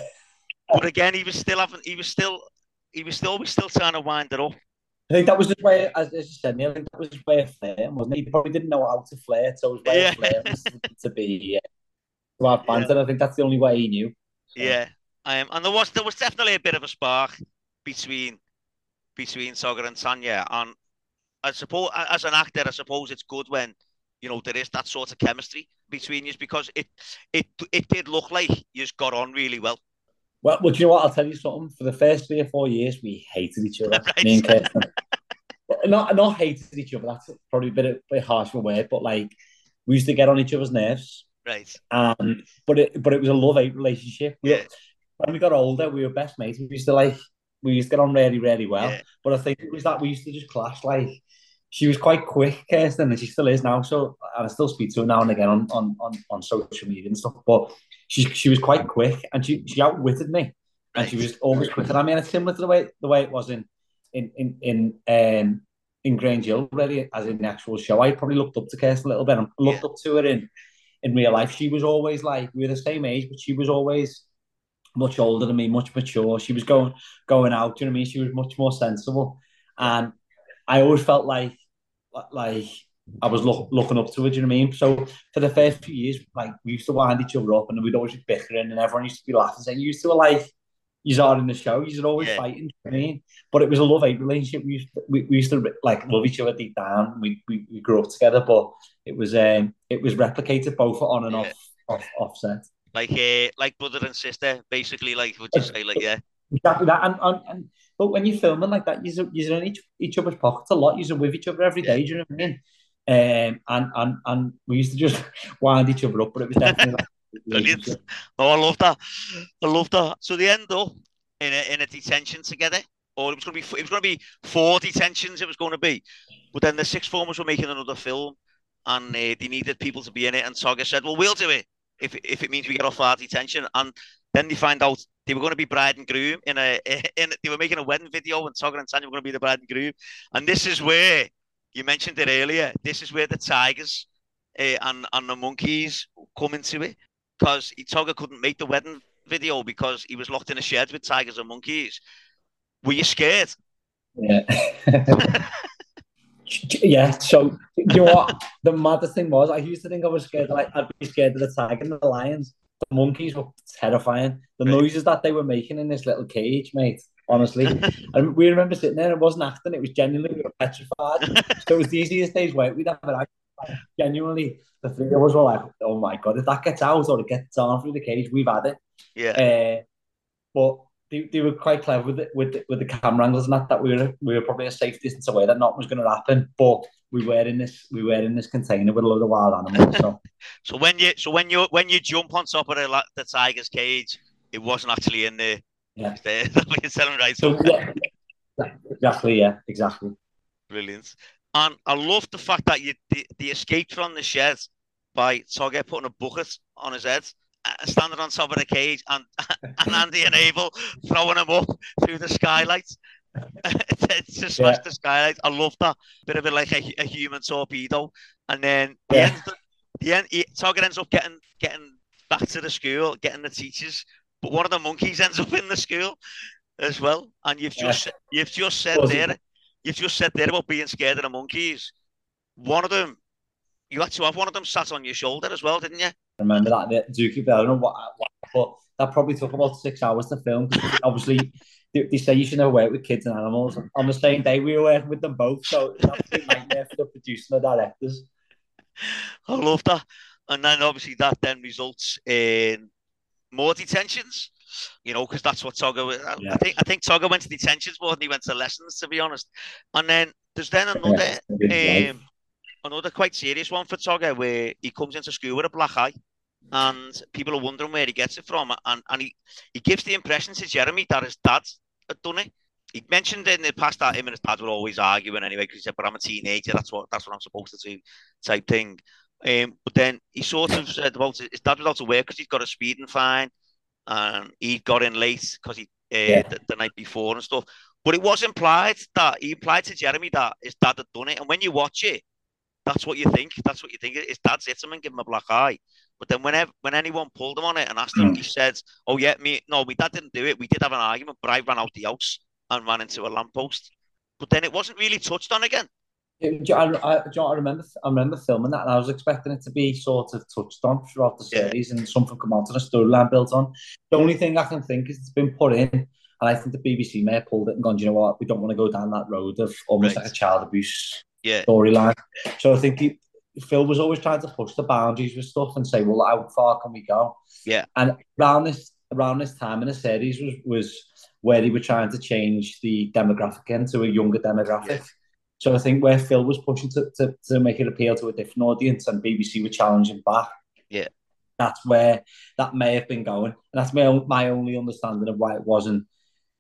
again, he was still having, he was still, he was still, was still trying to wind it up. I think that was just way, as you said, I think that was just way of flirting, wasn't it? He probably didn't know how to flirt, so it was way yeah. of flirting to be uh, to have banter. Yeah. I think that's the only way he knew. So. Yeah, um, and there was there was definitely a bit of a spark between between Togger and Tanya, and I suppose, as an actor, I suppose it's good when, you know, there is that sort of chemistry between you, because it it it did look like you just got on really well. Well, well, do you know what? I'll tell you something. For the first three or four years, we hated each other. Right. Me and Kirsten. not, not hated each other. That's probably a bit, a bit harsh of a word, but like, we used to get on each other's nerves. Right. Um, but it but it was a love-hate relationship. Yeah. When we got older, we were best mates. We used to like, we used to get on really, really well. Yeah. But I think it was that we used to just clash like, she was quite quick, Kirsten, and she still is now. So I still speak to her now and again on on, on, on social media and stuff. But she she was quite quick, and she, she outwitted me, and she was always quicker than me. And it's similar to the way the way it was in in in in um, in Grange Hill, really, as in the actual show. I probably looked up to Kirsten a little bit, and looked yeah. up to her in in real life. She was always like, we were the same age, but she was always much older than me, much mature. She was going going out. Do you know what I mean? She was much more sensible, and I always felt like. Like I was look, looking up to her, do you know what I mean? So for the first few years, like we used to wind each other up, and we'd always be bickering, and everyone used to be laughing, saying, "You used to like, you are in the show, you are always yeah. fighting." Do you know what I mean? But it was a love-hate relationship. We used to, we, we used to like love each other deep down. We, we we grew up together, but it was um it was replicated both on and yeah. off off offset. Like uh, like brother and sister, basically. Like would you say, like yeah. Exactly that, and, and and but when you're filming like that, you're, you're in each each other's pockets a lot. You're with each other every day. Do you know what I mean? Um, and and and we used to just wind each other up, but it was definitely like, brilliant. Oh, I love that. I love that. So they end up in a in a detention together, or it was going to be it was going to be four detentions. It was going to be, but then the sixth formers were making another film, and uh, they needed people to be in it. And Togger said, "Well, we'll do it if if it means we get off our detention." And then they find out they were going to be bride and groom in a in they were making a wedding video, and Togger and Tanya were going to be the bride and groom. And this is where you mentioned it earlier. This is where the tigers uh, and and the monkeys come into it, because Togger couldn't make the wedding video because he was locked in a shed with tigers and monkeys. Were you scared? Yeah. Yeah, so you know what? The maddest thing was, I used to think I was scared. Like I'd be scared of the tiger and the lions. The monkeys were terrifying. The really? noises that they were making in this little cage, mate. Honestly, and we remember sitting there. And it wasn't acting. It was genuinely, we were petrified. So it was the easiest day's work we'd ever had. Like, genuinely, the three of us were like, "Oh my god, if that gets out or it gets down through the cage, we've had it." Yeah. Uh, but They, they were quite clever with it, with the, with the camera angles and that. That we were we were probably a safe distance away. That nothing was going to happen, but we were in this we were in this container with a load of wild animals. So, so when you so when you when you jump on top of the, the tiger's cage, it wasn't actually in there. Yeah, it's there. You're telling right. So, yeah, exactly. Yeah, exactly. Brilliant. And I love the fact that you the, the escaped from the shed by Togger putting a bucket on his head, uh, standing on top of the cage, and and Andy and Abel throwing him up through the skylights. It's just smashed yeah. the skylights. I love that. Bit of it like a, a human torpedo. And then the yeah. end, the end he, Togger ends up getting getting back to the school, getting the teachers. But one of the monkeys ends up in the school as well. And you've just yeah. you've just said there, you've just said there about being scared of the monkeys. One of them, you had to have one of them sat on your shoulder as well, didn't you? I remember that bit, Dookie Bell. I don't know what, what, but that probably took about six hours to film. Obviously. They say you should never work with kids and animals. On the same day, we were working with them both, so that's a nightmare for the producers and the directors. I love that. And then, obviously, that then results in more detentions, you know, because that's what Togger... I, yeah. I think I think Togger went to detentions more than he went to lessons, to be honest. And then there's then another, yeah, um, another quite serious one for Togger where he comes into school with a black eye. And people are wondering where he gets it from. And, and he, he gives the impression to Jeremy that his dad had done it. He mentioned in the past that him and his dad were always arguing anyway, because he said, but I'm a teenager, that's what that's what I'm supposed to do, type thing. Um, but then he sort of said, well, his dad was out of work because he'd got a speeding fine, and he got in late because he uh, yeah. the, the night before and stuff. But it was implied that, he implied to Jeremy that his dad had done it. And when you watch it, that's what you think. That's what you think. His dad hit him and give him a black eye. But then whenever when anyone pulled him on it and asked him, mm. he said, oh, yeah, me, no, my dad didn't do it. We did have an argument, but I ran out the house and ran into a lamppost. But then it wasn't really touched on again. It, I, I, I, remember, I remember filming that, and I was expecting it to be sort of touched on throughout the series yeah. and something come out and a storyline built on. The only thing I can think is it's been put in, and I think the B B C may have pulled it and gone, do you know what, we don't want to go down that road of almost right. like a child abuse yeah. storyline. So I think he... Phil was always trying to push the boundaries with stuff and say, well, how far can we go? Yeah. And around this around this time in the series was was where they were trying to change the demographic into a younger demographic. Yeah. So I think where Phil was pushing to, to, to make it appeal to a different audience and B B C were challenging back. Yeah. That's where that may have been going. And that's my own, my only understanding of why it wasn't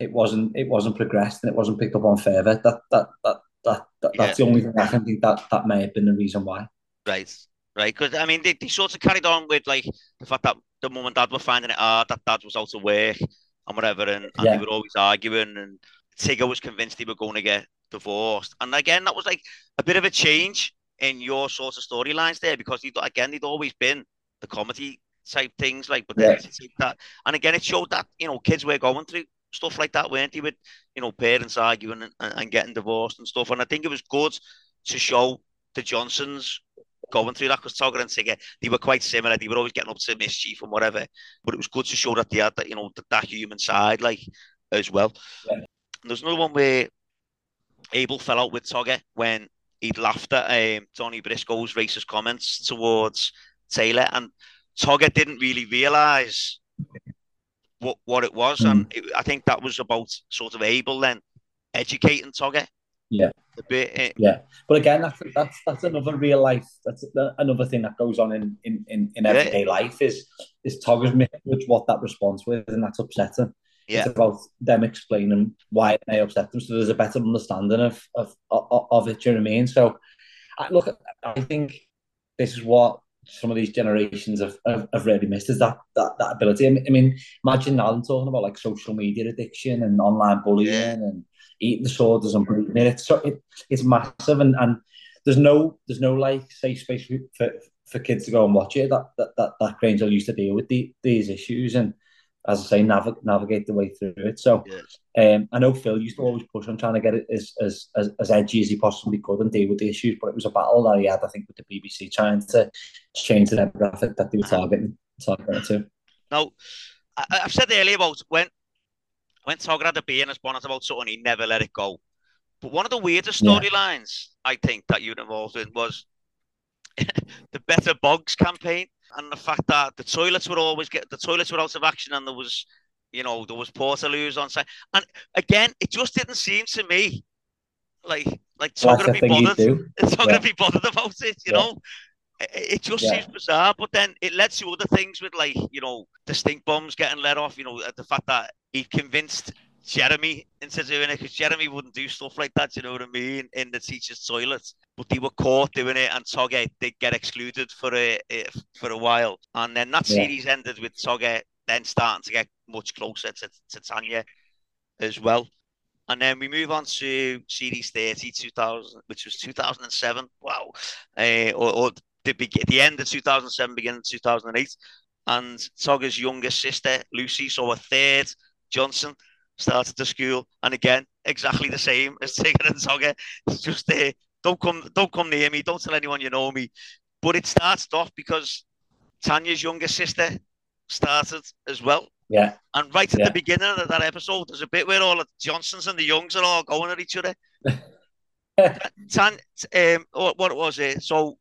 it wasn't it wasn't progressed and it wasn't picked up on further. That that that that, that yeah. that's the only thing I can think that that may have been the reason why. Right, right. Because, I mean, they, they sort of carried on with, like, the fact that the mum and dad were finding it hard, that dad was out of work and whatever, and, and yeah. they were always arguing, and Tigger was convinced they were going to get divorced. And, again, that was, like, a bit of a change in your sort of storylines there because, again, they'd always been the comedy-type things, like, but then yeah. that. And, again, it showed that, you know, kids were going through stuff like that, weren't they, with, you know, parents arguing and, and getting divorced and stuff. And I think it was good to show the Johnsons going through that, because Togger and Tigger, they were quite similar. They were always getting up to mischief and whatever. But it was good to show that they had that, you know, that, that human side, like, as well. Yeah. And there's another one where Abel fell out with Togger when he'd laughed at um, Donnie Briscoe's racist comments towards Taylor. And Togger didn't really realise what, what it was. Mm. And it, I think that was about sort of Abel then educating Togger. Yeah. A bit, uh, yeah, but again, that's that's that's another real life. That's another thing that goes on in in, in, in everyday yeah. life is is Togger's with what that response was, and that's upsetting. Yeah. It's about them explaining why it may upset them, so there's a better understanding of of of, of it. Do you know what I mean? So, I, look, I think this is what some of these generations have, have, have really missed is that that that ability. I mean, imagine now I'm talking about like social media addiction and online bullying yeah. and eating disorders and breathing it. It's so it, it's massive, and, and there's no there's no like safe space for for kids to go and watch it. That that that, that Grange Hill used to deal with the, these issues, and as I say, navigate navigate the way through it. So, yes. um, I know Phil used to always push on trying to get it as as as, as edgy as he possibly could and deal with the issues, but it was a battle that he had, I think, with the B B C trying to change the demographic that they were targeting targeting to. Now, I, I've said earlier about when. When Togger had a beer in his bonnet about something, he never let it go. But one of the weirdest storylines, yeah. I think, that you were involved in was the Better Bogs campaign, and the fact that the toilets were always get the toilets were out of action, and there was, you know, there was portaloos on site. And again, it just didn't seem to me Like, like it's not going to be bothered. It's not yeah. going to be bothered about it, you yeah. know. It, it just yeah. seems bizarre, but then it lets you other things with, like, you know, the stink bombs getting let off. You know, the fact that he convinced Jeremy into doing it, because Jeremy wouldn't do stuff like that. You know what I mean? In the teacher's toilet, but they were caught doing it, and Togger did get excluded for a, a for a while, and then that yeah. series ended with Togger then starting to get much closer to, to Tanya as well. And then we move on to series thirty, two thousand, which was two thousand seven. Wow. Uh, or or the, the end of two thousand seven, beginning of two thousand eight. And Togger's younger sister, Lucy, so a third, Johnson, started the school. And again, exactly the same as Tigger and Togger. It's just, uh, don't come, don't come near me. Don't tell anyone you know me. But it starts off because Tanya's younger sister started as well. Yeah, and right at yeah. the beginning of that episode, there's a bit where all the Johnsons and the Youngs are all going at each other. Tan, um, what, what was it? So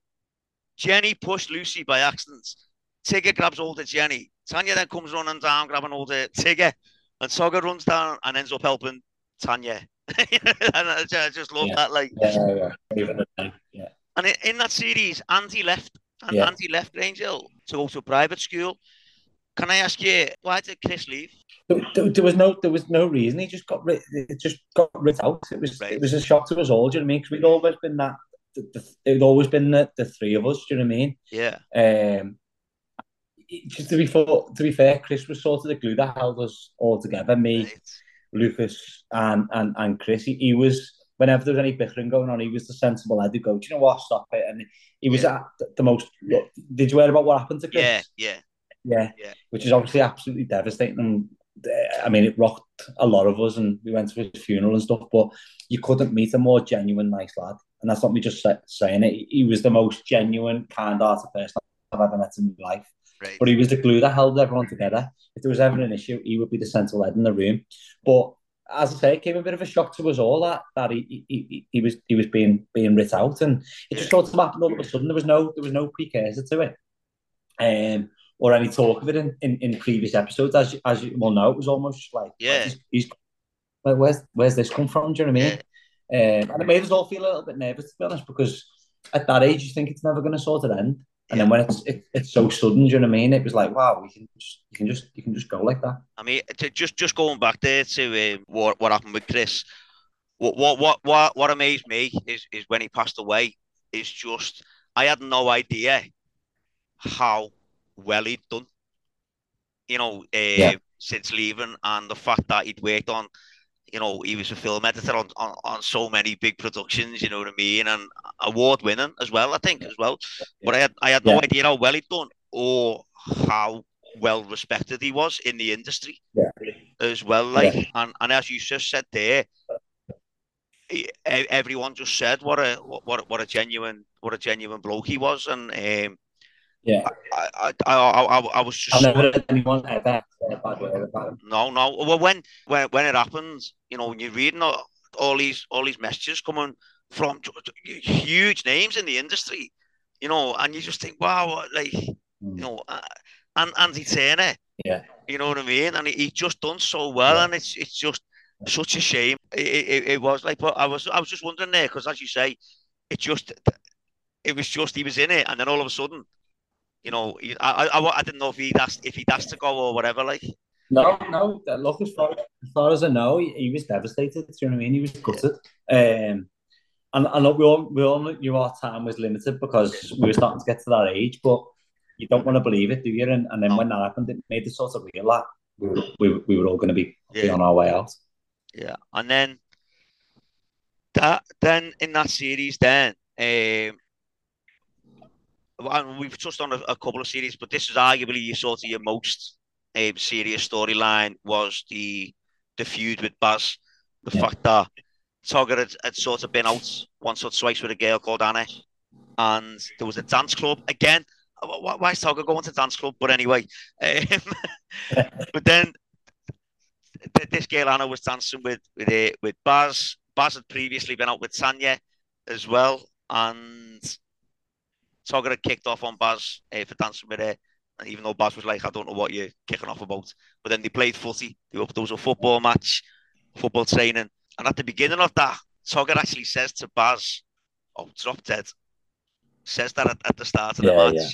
Jenny pushed Lucy by accident. Tigger grabs hold of Jenny. Tanya then comes running down, grabbing hold of Tigger, and Togger runs down and ends up helping Tanya. And I just love yeah. that, like. Yeah, yeah, yeah. And in that series, Andy left, and yeah. Andy left Grange Hill to go to a private school. Can I ask you, why did Chris leave? There, there was no, there was no reason. He just got rid. It just got rid out. It was, right. it was a shock to us all. Do you know what I mean? Because we'd always been that. The, the, it'd always been the, the three of us. Do you know what I mean? Yeah. Um, just to be for, to be fair, Chris was sort of the glue that held us all together. Me, right. Lucas, and and and Chris. He, he was. Whenever there was any bickering going on, he was the sensible head who'd go, do you know what? Stop it. And he was yeah. at the, the most. Look, did you hear about what happened to Chris? Yeah. Yeah. Yeah, yeah, which is obviously absolutely devastating. And, uh, I mean, it rocked a lot of us, and we went to his funeral and stuff. But you couldn't meet a more genuine, nice lad. And that's not me just say, saying it. He was the most genuine, kind-hearted person I've ever met in my life. Right. But he was the glue that held everyone together. If there was ever an issue, he would be the central head in the room. But as I say, it came a bit of a shock to us all that that he he, he was he was being being writ out, and it just sort of happened all of a sudden. There was no there was no precursor to it. Um. Or any talk of it in, in, in previous episodes, as you, as you well know, it was almost like, yeah, he's, he's, where's where's this come from? Do you know what I mean? Yeah. Um, and it made us all feel a little bit nervous, to be honest, because at that age you think it's never going to sort of end, and yeah. then when it's it, it's so sudden, do you know what I mean? It was like, wow, you can just you can just you can just go like that. I mean, to just just going back there to um, what what happened with Chris, what what what what, what amazed me is, is when he passed away. Is just I had no idea how well he'd done, you know, uh, yeah. since leaving, and the fact that he'd worked on, you know, he was a film editor on, on, on so many big productions, you know what I mean, and award winning as well, I think, yeah. as well. But I had I had yeah. no idea how well he'd done or how well respected he was in the industry yeah. as well. Like, yeah. and, and as you just said there, everyone just said what a what what a genuine what a genuine bloke he was, and um. Yeah, I I, I I I was just. I've never heard anyone like that. No, no. Well, when when when it happens, you know, when you're reading all, all these all these messages coming from huge names in the industry, you know, and you just think, wow, like, mm. you know, uh, and Andy Turner, yeah, you know what I mean, and he, he just done so well, yeah. and it's it's just yeah. such a shame. It, it it was like, but I was I was just wondering there, because as you say, it just it was just he was in it, and then all of a sudden. You know, I, I I didn't know if he'd asked if he'd asked to go or whatever. Like, no, no. Look, as far as, far as I know, he, he was devastated. Do you know what I mean? He was gutted. Um, and I know we all we all knew our time was limited because we were starting to get to that age. But you don't want to believe it, do you? And and then no. when that happened, it made us sort of realize we were, we, we were all going to be, yeah. be on our way out. Yeah, and then that then in that series, then. Um, And we've touched on a, a couple of series, but this is arguably sort of your most um, serious storyline was the the feud with Baz. The yeah. fact that Togger had, had sort of been out once or twice with a girl called Anna, and there was a dance club again. Why, why is Togger going to dance club? But anyway, um, but then th this girl Anna was dancing with with uh, with Baz. Baz had previously been out with Tanya as well, and Togger had kicked off on Baz uh, for dancing with her, and even though Baz was like, I don't know what you're kicking off about. But then they played footy. They were, there was a football match, football training. And at the beginning of that, Togger actually says to Baz, oh, drop dead. Says that at, at the start of yeah, the match. Yeah.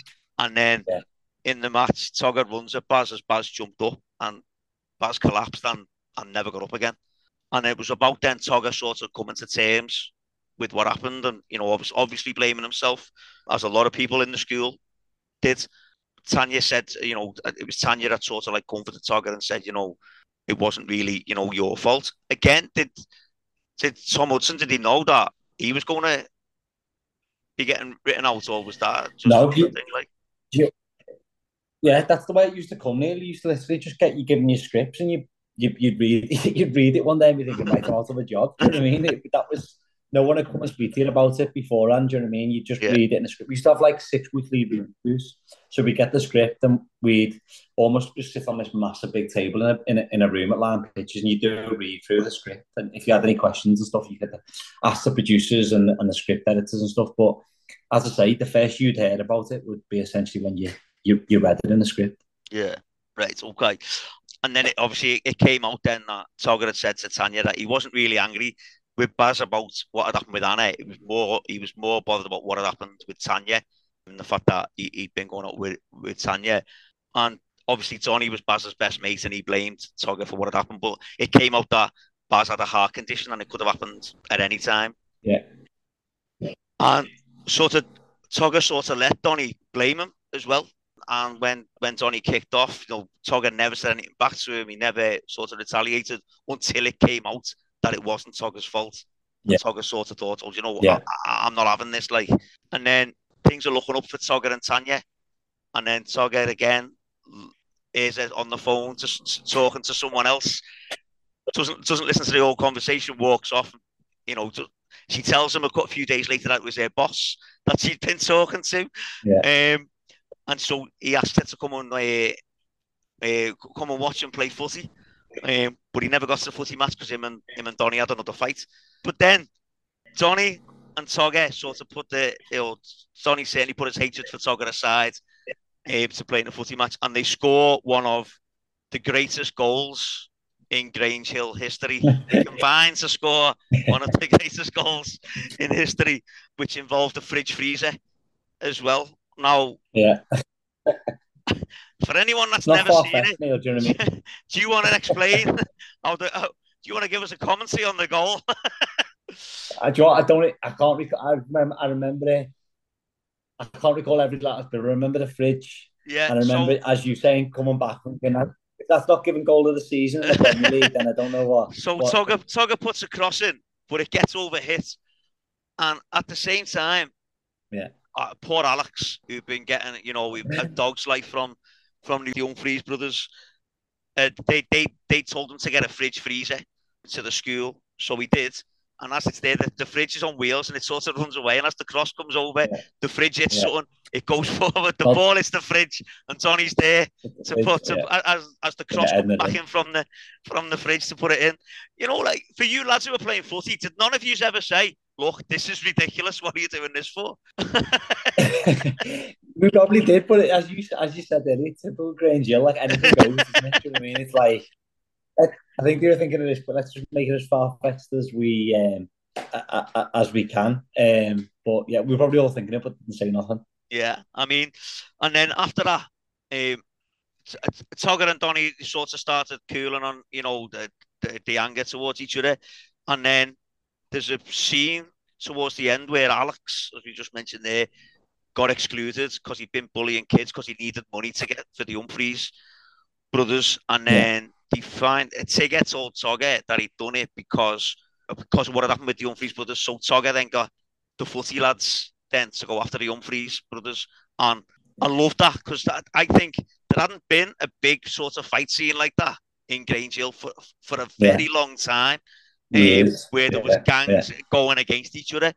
And then yeah. in the match, Togger runs at Baz as Baz jumped up and Baz collapsed and, and never got up again. And it was about then Togger sort of coming to terms with what happened and, you know, obviously blaming himself, as a lot of people in the school did. Tanya said, you know, it was Tanya that sort of like comforted Togger and said, you know, it wasn't really, you know, your fault. Again, did did Tom Hudson, did he know that he was going to be getting written out, or was that just no, you, thing like? You, yeah, that's the way it used to come nearly. It used to literally just get you given your scripts and you, you, you'd read you'd read it one day and you think it might out of a job. Do you know what I mean? It, that was, no one had come and speak to you about it beforehand, do you know what I mean? You just yeah. read it in the script. We used to have like six weekly reviews. So we get the script and we'd almost just sit on this massive big table in a, in a, in a room at Lime Pictures, and you do a read through the script. And if you had any questions and stuff, you could ask the producers and, and the script editors and stuff. But as I say, the first you'd heard about it would be essentially when you, you, you read it in the script. Yeah, right, okay. And then it, obviously it came out then that Togger had said to Tanya that he wasn't really angry with Baz about what had happened with Anna. It was more, he was more bothered about what had happened with Tanya and the fact that he, he'd been going out with, with Tanya. And obviously Tony was Baz's best mate and he blamed Togger for what had happened, but it came out that Baz had a heart condition and it could have happened at any time. Yeah. yeah. And sort of Togger sort of let Donnie blame him as well. And when, when Donnie kicked off, you know, Togger never said anything back to him. He never sort of retaliated until it came out that it wasn't Togger's fault. Yeah. Togger sort of thought, oh, you know, yeah. I, I'm not having this. Like, and then things are looking up for Togger and Tanya. And then Togger again is on the phone just talking to someone else. Doesn't doesn't listen to the whole conversation. Walks off. You know, she tells him a few days later that it was her boss that she'd been talking to. Yeah. Um, and so he asked her to come and uh, uh, come and watch him play footy. Um, but he never got to the footy match because him and him and Donnie had another fight. But then Donnie and Togger sort of put the, you know, Donnie certainly put his hatred for Togger aside um, to play in a footy match, and they score one of the greatest goals in Grange Hill history. They combined to score one of the greatest goals in history, which involved a fridge freezer as well. Now, yeah. For anyone that's Not never seen it, Neil, do, you know what I mean? Do you want to explain? how the, how, do you want to give us a commentary on the goal? I don't. I don't. I can't. Rec- I remember. I remember it. I can't recall every last, but I remember the fridge. Yeah. And I remember, so, as you saying, coming back. You know, if that's not giving goal of the season in the Premier League, then I don't know what. So what, Togger, Togger puts a cross in, but it gets overhit, and at the same time, yeah. Uh, poor Alex, who'd been getting, you know, a dog's life from from the Humphreys brothers. Uh, they they they told him to get a fridge freezer to the school, so he did. And as it's there, the, the fridge is on wheels and it sort of runs away. And as the cross comes over, yeah. the fridge hits yeah. something. It goes forward. The oh. ball hits the fridge, and Tony's there to put to, yeah. as as the cross yeah, comes back in from the from the fridge to put it in. You know, like for you lads who were playing footy, did none of you ever say, look, this is ridiculous, what are you doing this for? We probably did, but as you as you said there, it's typical Grange Hill, like anything goes, isn't it? You know what I mean? It's like, I think they were thinking of this, but let's just make it as far-fetched as we um, a, a, as we can. Um, but yeah, we were probably all thinking it, but didn't say nothing. Yeah, I mean, and then after that, um, Togger and Donnie sort of started cooling on, you know, the, the, the anger towards each other, and then there's a scene towards the end where Alex, as we just mentioned there, got excluded because he'd been bullying kids because he needed money to get for the Humphreys brothers. And then they find Tigger told Togger that he'd done it because, because of what had happened with the Humphreys brothers. So Togger then got the footy lads then to go after the Humphreys brothers. And I love that because I think there hadn't been a big sort of fight scene like that in Grange Hill for, for a very yeah. long time. Um, where there was yeah, gangs yeah. going against each other.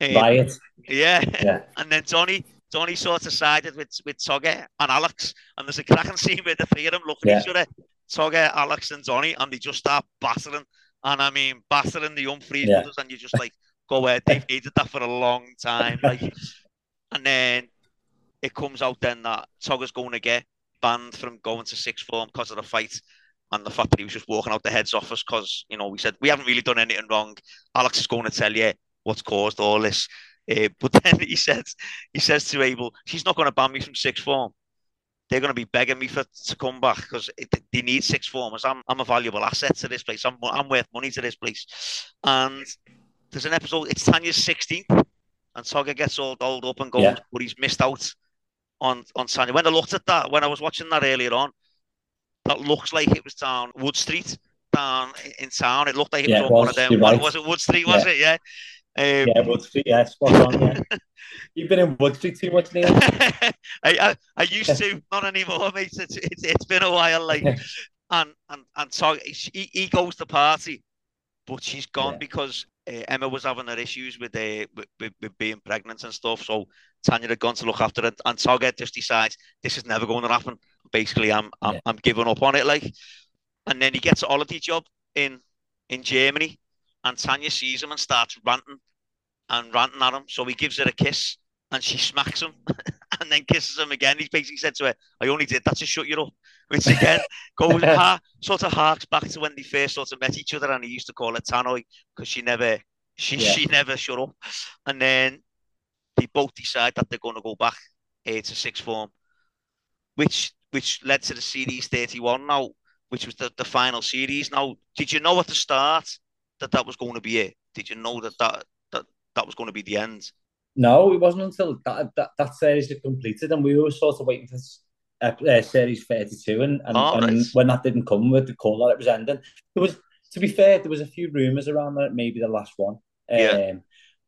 Um, Riot. Yeah. yeah. And then Donnie, Donnie sort of sided with, with Togger and Alex. And there's a cracking scene where the three of them look at yeah. each other, Togger, Alex and Donnie, and they just start battering. And I mean, battering the Humphreys yeah. brothers. And you just like, go where they've hated that for a long time. Like, and then it comes out then that Togger's going to get banned from going to sixth form because of the fight. and the fact that he was just walking out the head's office because, you know, we said, we haven't really done anything wrong. Alex is going to tell you what's caused all this. Uh, but then he says, he says to Abel, she's not going to ban me from sixth form. They're going to be begging me for to come back because they need sixth formers. I'm, I'm a valuable asset to this place. I'm, I'm worth money to this place. And there's an episode, it's Tanya's sixteenth, and Togger gets all dolled up and goes, yeah. but he's missed out on, on Tanya. When I looked at that, when I was watching that earlier on, that looks like it was down Wood Street, down in town. It looked like it yeah, was on one of them. Right. Was it Wood Street, was yeah. it? Yeah. Um, yeah, Wood Street, yeah, spot on, yeah. You've been in Wood Street too much, Neil. I, I, I used to, not anymore, mate. It's, it's, it's been a while, like, and and and so he, he goes to party, but she's gone yeah. because uh, Emma was having her issues with, uh, with, with with being pregnant and stuff. So Tanya had gone to look after it, and Togger just decides this is never going to happen. Basically, I'm I'm, yeah. I'm giving up on it, like, and then he gets a holiday job in in Germany. And Tanya sees him and starts ranting and ranting at him. So he gives her a kiss and she smacks him and then kisses him again. He basically said to her, I only did that to shut you up. Which again goes ha sort of harks back to when they first sort of met each other, and he used to call her Tannoy because she never she yeah. she never shut up. And then they both decide that they're gonna go back here to sixth form, which which led to the series thirty-one now, which was the, the final series. Now, did you know at the start that that was going to be it? Did you know that that, that, that was going to be the end? No, it wasn't until that that, that series had completed, and we were sort of waiting for uh, uh, series thirty-two, and, and, oh, and nice. when that didn't come with the call that it was ending. There was, to be fair, there was a few rumours around that it may be the last one. Um, yeah.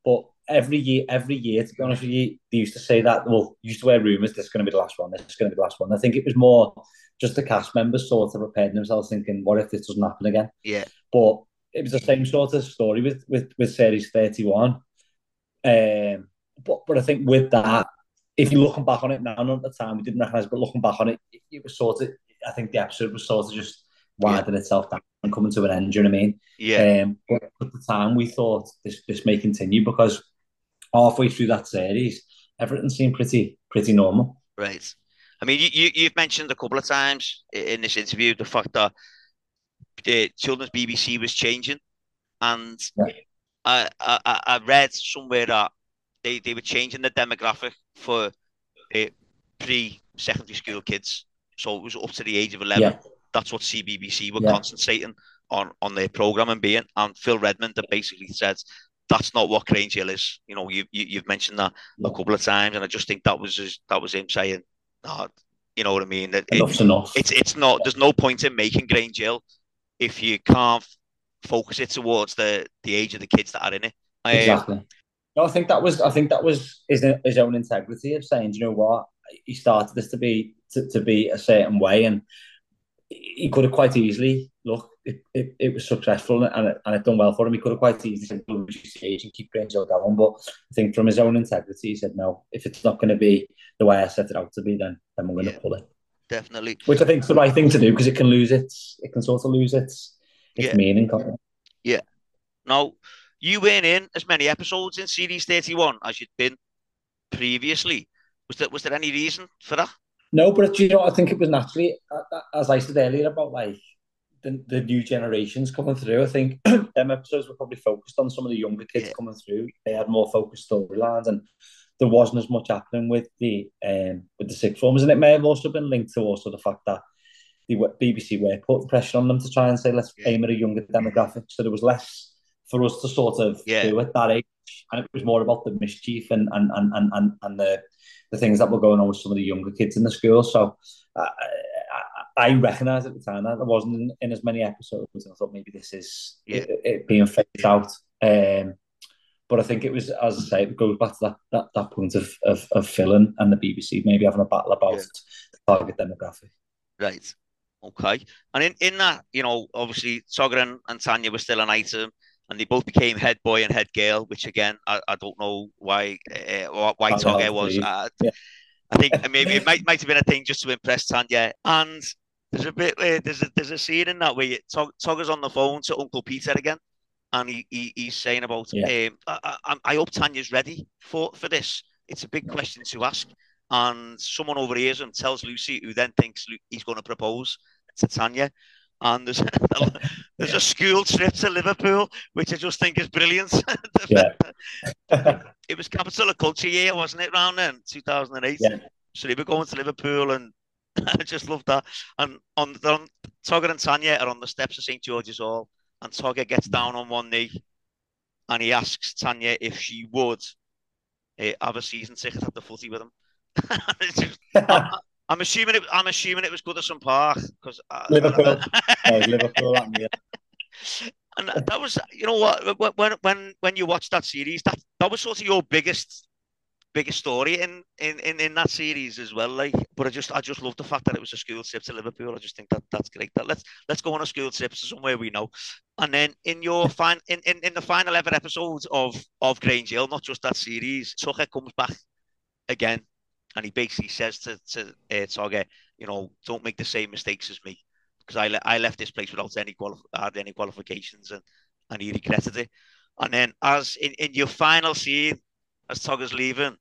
But every year, every year, to be honest with you, they used to say that, well, used to wear rumours, this is going to be the last one, this is going to be the last one. I think it was more just the cast members sort of preparing themselves, thinking, what if this doesn't happen again? Yeah. But it was the same sort of story with with, with series thirty-one, um, but but I think with that, if you're looking back on it now, not at the time we didn't recognise, but looking back on it, it, it was sort of, I think the episode was sort of just winding yeah. itself down and coming to an end. Do you know what I mean? Yeah. Um, but at the time, we thought this this may continue because halfway through that series, everything seemed pretty pretty normal. Right. I mean, you, you you've mentioned a couple of times in this interview the fact that the children's B B C was changing, and yeah. I, I I read somewhere that they, they were changing the demographic for uh, pre-secondary school kids, so it was up to the age of eleven. Yeah. That's what C B B C were yeah. concentrating on on their program and being. And Phil Redmond had basically said that's not what Grange Hill is. You know, you, you you've mentioned that yeah. a couple of times, and I just think that was his, that was him saying, oh, you know what I mean? That enough's it, enough. It's it's not. There's no point in making Grange Hill if you can't focus it towards the, the age of the kids that are in it. I, exactly. No, I think that was I think that was his, his own integrity of saying, do you know what, he started this to be to, to be a certain way, and he could have quite easily look. It, it, it was successful and it, and it done well for him. He could have quite easily said, "We'll reduce the age and keep Grange Hill going." But I think from his own integrity, he said, "No, if it's not going to be the way I set it out to be, then then we're going to yeah. pull it." Definitely, which I think is the right thing to do because it can lose its, it can sort of lose its, its yeah. meaning. Can't it? Yeah. Now, you weren't in as many episodes in series thirty-one as you'd been previously. Was there was there any reason for that? No, but you know, I think it was naturally, as I said earlier, about like the, the new generations coming through. I think them episodes were probably focused on some of the younger kids yeah. coming through. They had more focused storylines, and there wasn't as much happening with the um, with the sixth formers, and it may have also been linked to also the fact that the B B C were putting pressure on them to try and say let's yeah. aim at a younger demographic, so there was less for us to sort of yeah. do at that age, and it was more about the mischief and and and and and, and the the things that were going on with some of the younger kids in the school. So I, I, I recognised at the time that there wasn't in, in as many episodes, and I thought maybe this is yeah. it, it being phased out. Um, But I think it was, as I say, it goes back to that that, that point of, of, of Phil and, and the B B C maybe having a battle about yeah. the target demographic. Right. Okay. And in, in that, you know, obviously Togger and, and Tanya were still an item, and they both became head boy and head girl, which again, I, I don't know why uh, why Togger was. Uh, yeah. I think maybe it might might have been a thing just to impress Tanya. And there's a bit uh, there's a there's a scene in that where Togger's on the phone to Uncle Peter again. And he, he he's saying about, yeah. um, I, I, I hope Tanya's ready for, for this. It's a big question to ask. And someone overhears him, tells Lucy, who then thinks he's going to propose to Tanya. and there's there's a school trip to Liverpool, which I just think is brilliant. Yeah. It was Capital of Culture year, wasn't it, round then, two thousand eight? Yeah. So they were going to Liverpool, and I just loved that. And on, on Togger and Tanya are on the steps of Saint George's Hall, and Togger gets down on one knee, and he asks Tanya if she would uh, have a season ticket at the footy with him. just, I'm, I'm assuming it. I'm assuming it was Goodison Park because uh, Liverpool. Oh, Liverpool, yeah. And that was, you know what, when when when you watched that series, that that was sort of your biggest biggest story in in in, in that series as well. Like, but I just I just love the fact that it was a school trip to Liverpool. I just think that that's great. That let's let's go on a school trip to somewhere we know. And then in your fine in, in in the final ever episode of of Grange Hill, not just that series, Tucker comes back again. And he basically says to, to uh, Togger, you know, don't make the same mistakes as me, because I, le I left this place without any, quali any qualifications, and, and he regretted it. And then as in, in your final scene, as Togger's leaving,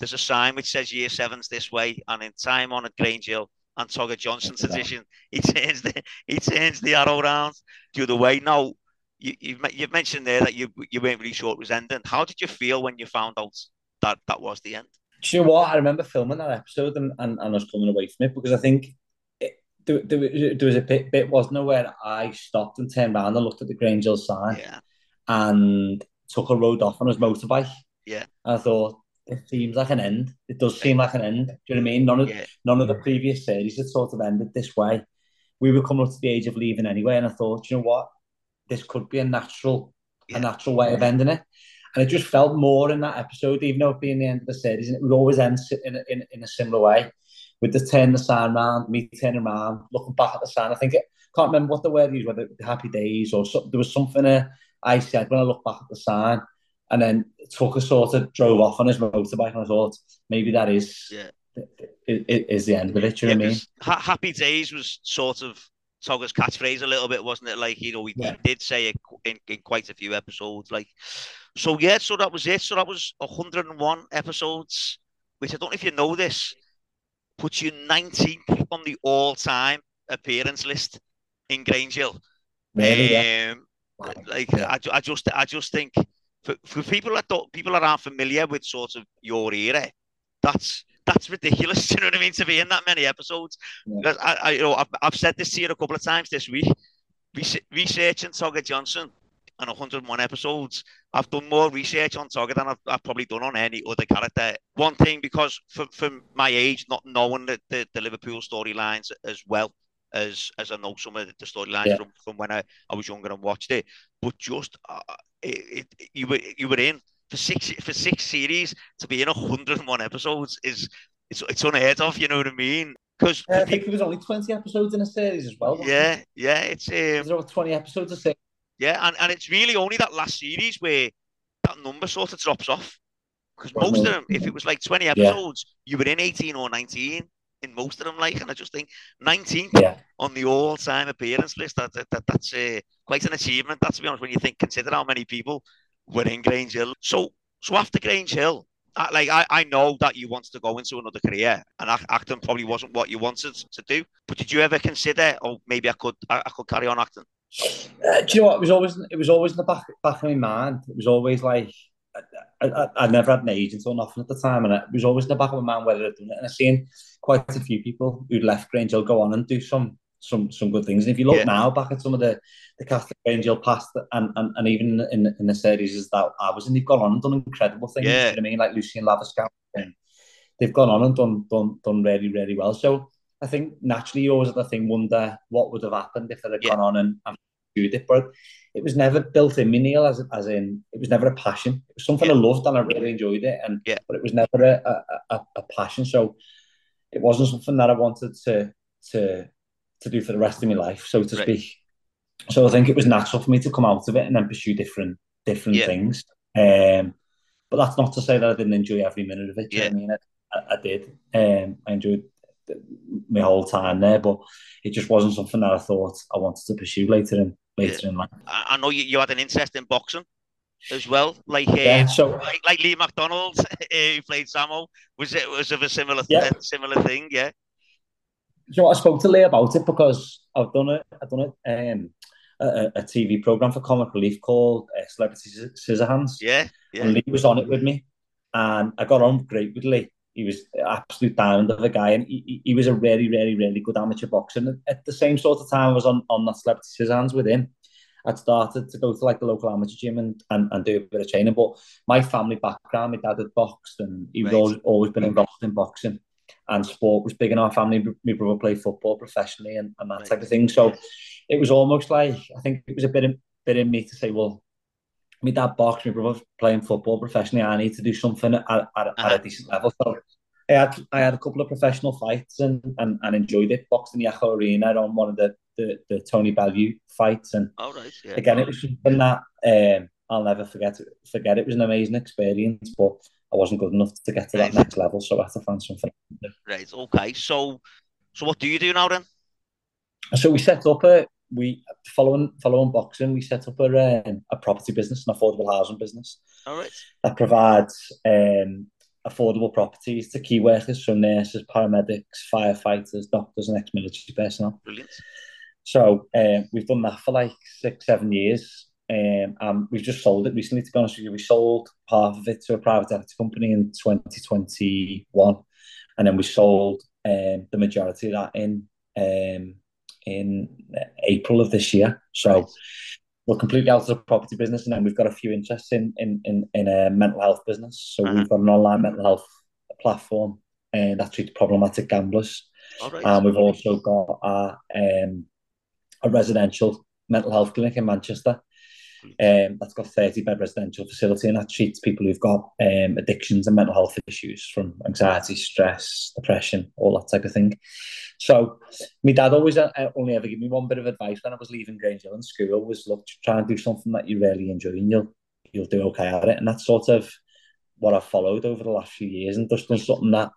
there's a sign which says year sevens this way, and in time on at Grange Hill and Togger Johnson's edition, he turns the, he turns the arrow round the other way. Now, you, you've, you've mentioned there that you, you weren't really sure it was ending. How did you feel when you found out that that was the end? Do you know what? I remember filming that episode and and, and I was coming away from it because I think it, there, there, there was a bit, bit, wasn't there, where I stopped and turned around and looked at the Grange Hill sign, yeah, and took a road off on his motorbike. Yeah. And I thought, it seems like an end. It does seem like an end. Do you know what I mean? None of, yeah. none of the previous series had sort of ended this way. We were coming up to the age of leaving anyway, and I thought, do you know what? This could be a natural, yeah. a natural way of ending it. And it just felt more in that episode, even though it being the end of the series, and it would always end in a, in, in a similar way, with the turn the sign round, me turning around, looking back at the sign. I think I can't remember what the word used, whether it was happy days or something. There was something uh, I said when I looked back at the sign, and then Tucker sort of drove off on his motorbike, and I thought maybe that is yeah. it, it, is the end of it. Do you yeah, know what I mean? Ha happy days was sort of Togger's catchphrase a little bit, wasn't it? Like, you know, he, yeah. he did say it in, in quite a few episodes, like. So, yeah, so that was it. So that was one hundred and one episodes, which I don't know if you know this, puts you nineteenth on the all-time appearance list in Grange Hill. Really? Um, yeah. Like, I, I, just, I just think, for, for people that don't, people that aren't familiar with sort of your era, that's that's ridiculous, you know what I mean, to be in that many episodes. Yeah. Because I, I, you know, I've, I've said this to you a couple of times this week, Rese researching Togger Johnson, and one hundred and one episodes, I've done more research on Togger than I've, I've probably done on any other character. One thing, because from, from my age, not knowing the, the, the Liverpool storylines as well as, as I know some of the storylines yeah. from, from when I, I was younger and watched it, but just uh, it, it, you were you were in for six for six series to be in one hundred and one episodes is it's it's unheard of. You know what I mean? Because uh, I think there was only twenty episodes in a series as well. Yeah, it? yeah, it's um, there's over twenty episodes a series. Yeah, and, and it's really only that last series where that number sort of drops off. Because most of them, if it was like twenty episodes, yeah. you were in eighteen or nineteen in most of them. Like, and I just think nineteen yeah. on the all-time appearance list, that, that, that that's uh, quite an achievement. That, to be honest, when you think, consider how many people were in Grange Hill. So so after Grange Hill, I, like I, I know that you wanted to go into another career, and acting probably wasn't what you wanted to do. But did you ever consider, oh, maybe I could I, I could carry on acting? Uh, do you know what? It was always it was always in the back back of my mind. It was always like I, I, I never had an agent or nothing at the time, and it was always in the back of my mind whether I'd done it. And I've seen quite a few people who'd left Grange Hill go on and do some some some good things. And if you look yeah. now back at some of the the cast of Grange Hill past, and, and and even in in the series that I was in, they've gone on and done incredible things. Yeah. You know what I mean, like Lucy and Laviscap, and they've gone on and done done done really really well. So. I think naturally you always, I think, wonder what would have happened if it had yeah. gone on and, and pursued it. But it was never built in me, Neil, as, as in, it was never a passion. It was something yeah. I loved and I really enjoyed it, and yeah. but it was never a, a, a passion. So it wasn't something that I wanted to to to do for the rest of my life, so to right. speak. So I think it was natural for me to come out of it and then pursue different different yeah. things. Um, but that's not to say that I didn't enjoy every minute of it. Yeah. You know what I mean, I, I did. Um, I enjoyed my whole time there, but it just wasn't something that I thought I wanted to pursue later in later yeah. in life. I know you, you had an interest in boxing as well, like yeah, uh, so, like, like Lee McDonald, who played Samo. Was it was of a similar yeah. th similar thing? Yeah, So I spoke to Lee about it because I've done it. I've done it. Um, a, a T V program for Comic Relief called uh, Celebrity Scissorhands. Yeah, yeah. And Lee was on it with me, and I got on great with Lee. He was absolute diamond of a guy, and he, he was a really, really, really good amateur boxer. And at the same sort of time I was on, on that Celebrity Scissorhands with him, I'd started to go to like the local amateur gym and, and, and do a bit of training. But my family background, my dad had boxed, and he was right. always, always been involved in boxing, and sport was big in our family. My brother played football professionally and, and that right. type of thing. So it was almost like, I think it was a bit in, bit in me to say, well, my dad boxed, my brother's playing football professionally, I need to do something at, at, at uh-huh. a decent level. So I had I had a couple of professional fights and and, and enjoyed it. Boxed in the Yako Arena on one of the, the, the Tony Bellew fights, and all right, yeah, again, it was something that um, I'll never forget. Forget it was an amazing experience, but I wasn't good enough to get to that right. next level, so I had to find something. Right. Okay. So, so what do you do now then? So we set up a. We following following boxing, we set up a um, a property business, an affordable housing business. All right. That provides um, affordable properties to key workers, so nurses, paramedics, firefighters, doctors, and ex-military personnel. Brilliant. So um, we've done that for like six, seven years, um, and we've just sold it recently. To be honest with you, we sold part of it to a private equity company in twenty twenty-one, and then we sold um, the majority of that in. Um, in April of this year. So nice. We're completely out of the property business, and then we've got a few interests in in, in, in a mental health business. So uh-huh. we've got an online mental health platform uh, that treats problematic gamblers. All right. And we've also got a, um, a residential mental health clinic in Manchester um, that's got a thirty-bed residential facility, and that treats people who've got um, addictions and mental health issues from anxiety, stress, depression, all that type of thing. So my dad always uh, only ever gave me one bit of advice when I was leaving Grange Hill in school was, look, try and do something that you really enjoy and you'll you'll do okay at it. And that's sort of what I've followed over the last few years, and just done something that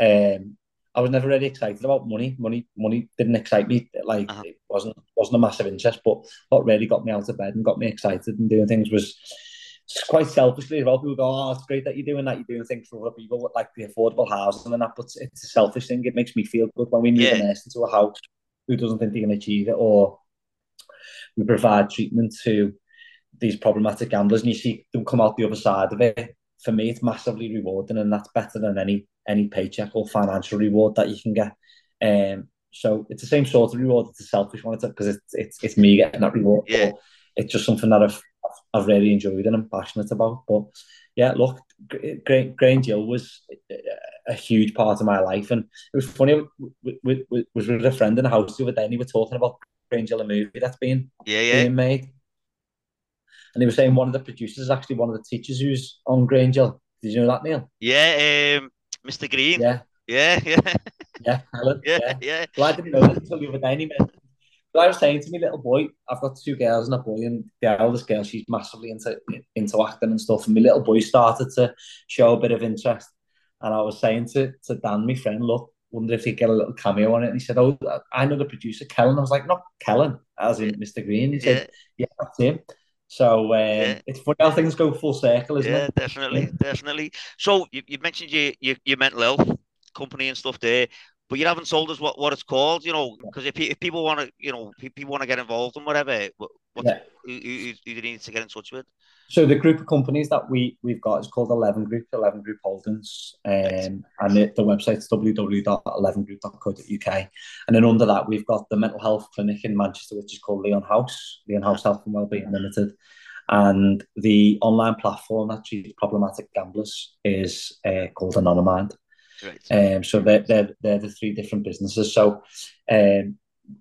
um, I was never really excited about. Money. Money money didn't excite me. Like uh-huh. it wasn't wasn't a massive interest, but what really got me out of bed and got me excited and doing things was quite selfishly as well. People go, oh, it's great that you're doing that, you're doing things for other people, like the affordable housing and that, but it's a selfish thing. It makes me feel good when we move yeah. a nurse into a house who doesn't think they can achieve it, or we provide treatment to these problematic gamblers and you see them come out the other side of it. For me, it's massively rewarding, and that's better than any any paycheck or financial reward that you can get. Um, so it's the same sort of reward. It's a selfish one, because it's, it's it's me getting that reward. Yeah. It's just something that I've I've really enjoyed and I'm passionate about. But yeah, look, Grange Hill was a huge part of my life, and it was funny. We, we, we was with a friend in the house the other day, and he was talking about Grange Hill, a movie that's being yeah, yeah. being made, and he was saying one of the producers is actually one of the teachers who's on Grange Hill. Did you know that, Neil? Yeah, um, Mister Green. Yeah, yeah, yeah, yeah, Helen. Yeah, yeah, yeah. Well, I didn't know that until the other day. And he meant, but I was saying to my little boy, I've got two girls and a boy, and the eldest girl, she's massively into into acting and stuff, and my little boy started to show a bit of interest, and I was saying to, to Dan, my friend, look, wonder if he'd get a little cameo on it, and he said, oh, I know the producer, Kellen. I was like, not Kellen, as in Mister Green. He said, yeah, yeah that's him. So um, yeah. it's funny how things go full circle, isn't yeah, it? Yeah, definitely, definitely. So you, you mentioned your, your, your mental health company and stuff there, but you haven't told us what, what it's called, you know, because if, if people want to, you know, if people want to get involved in whatever, what, what, yeah. who, who, who do you need to get in touch with? So the group of companies that we, we've got is called Eleven Group, Eleven Group Holdings, um, and the, the website's w w w dot eleven group dot co dot u k. And then under that, we've got the mental health clinic in Manchester, which is called Leon House, Leon House Health and Wellbeing Limited. And the online platform that treats problematic gamblers is uh, called Anonimind. Right. Um, so they're, they're, they're the three different businesses. So um,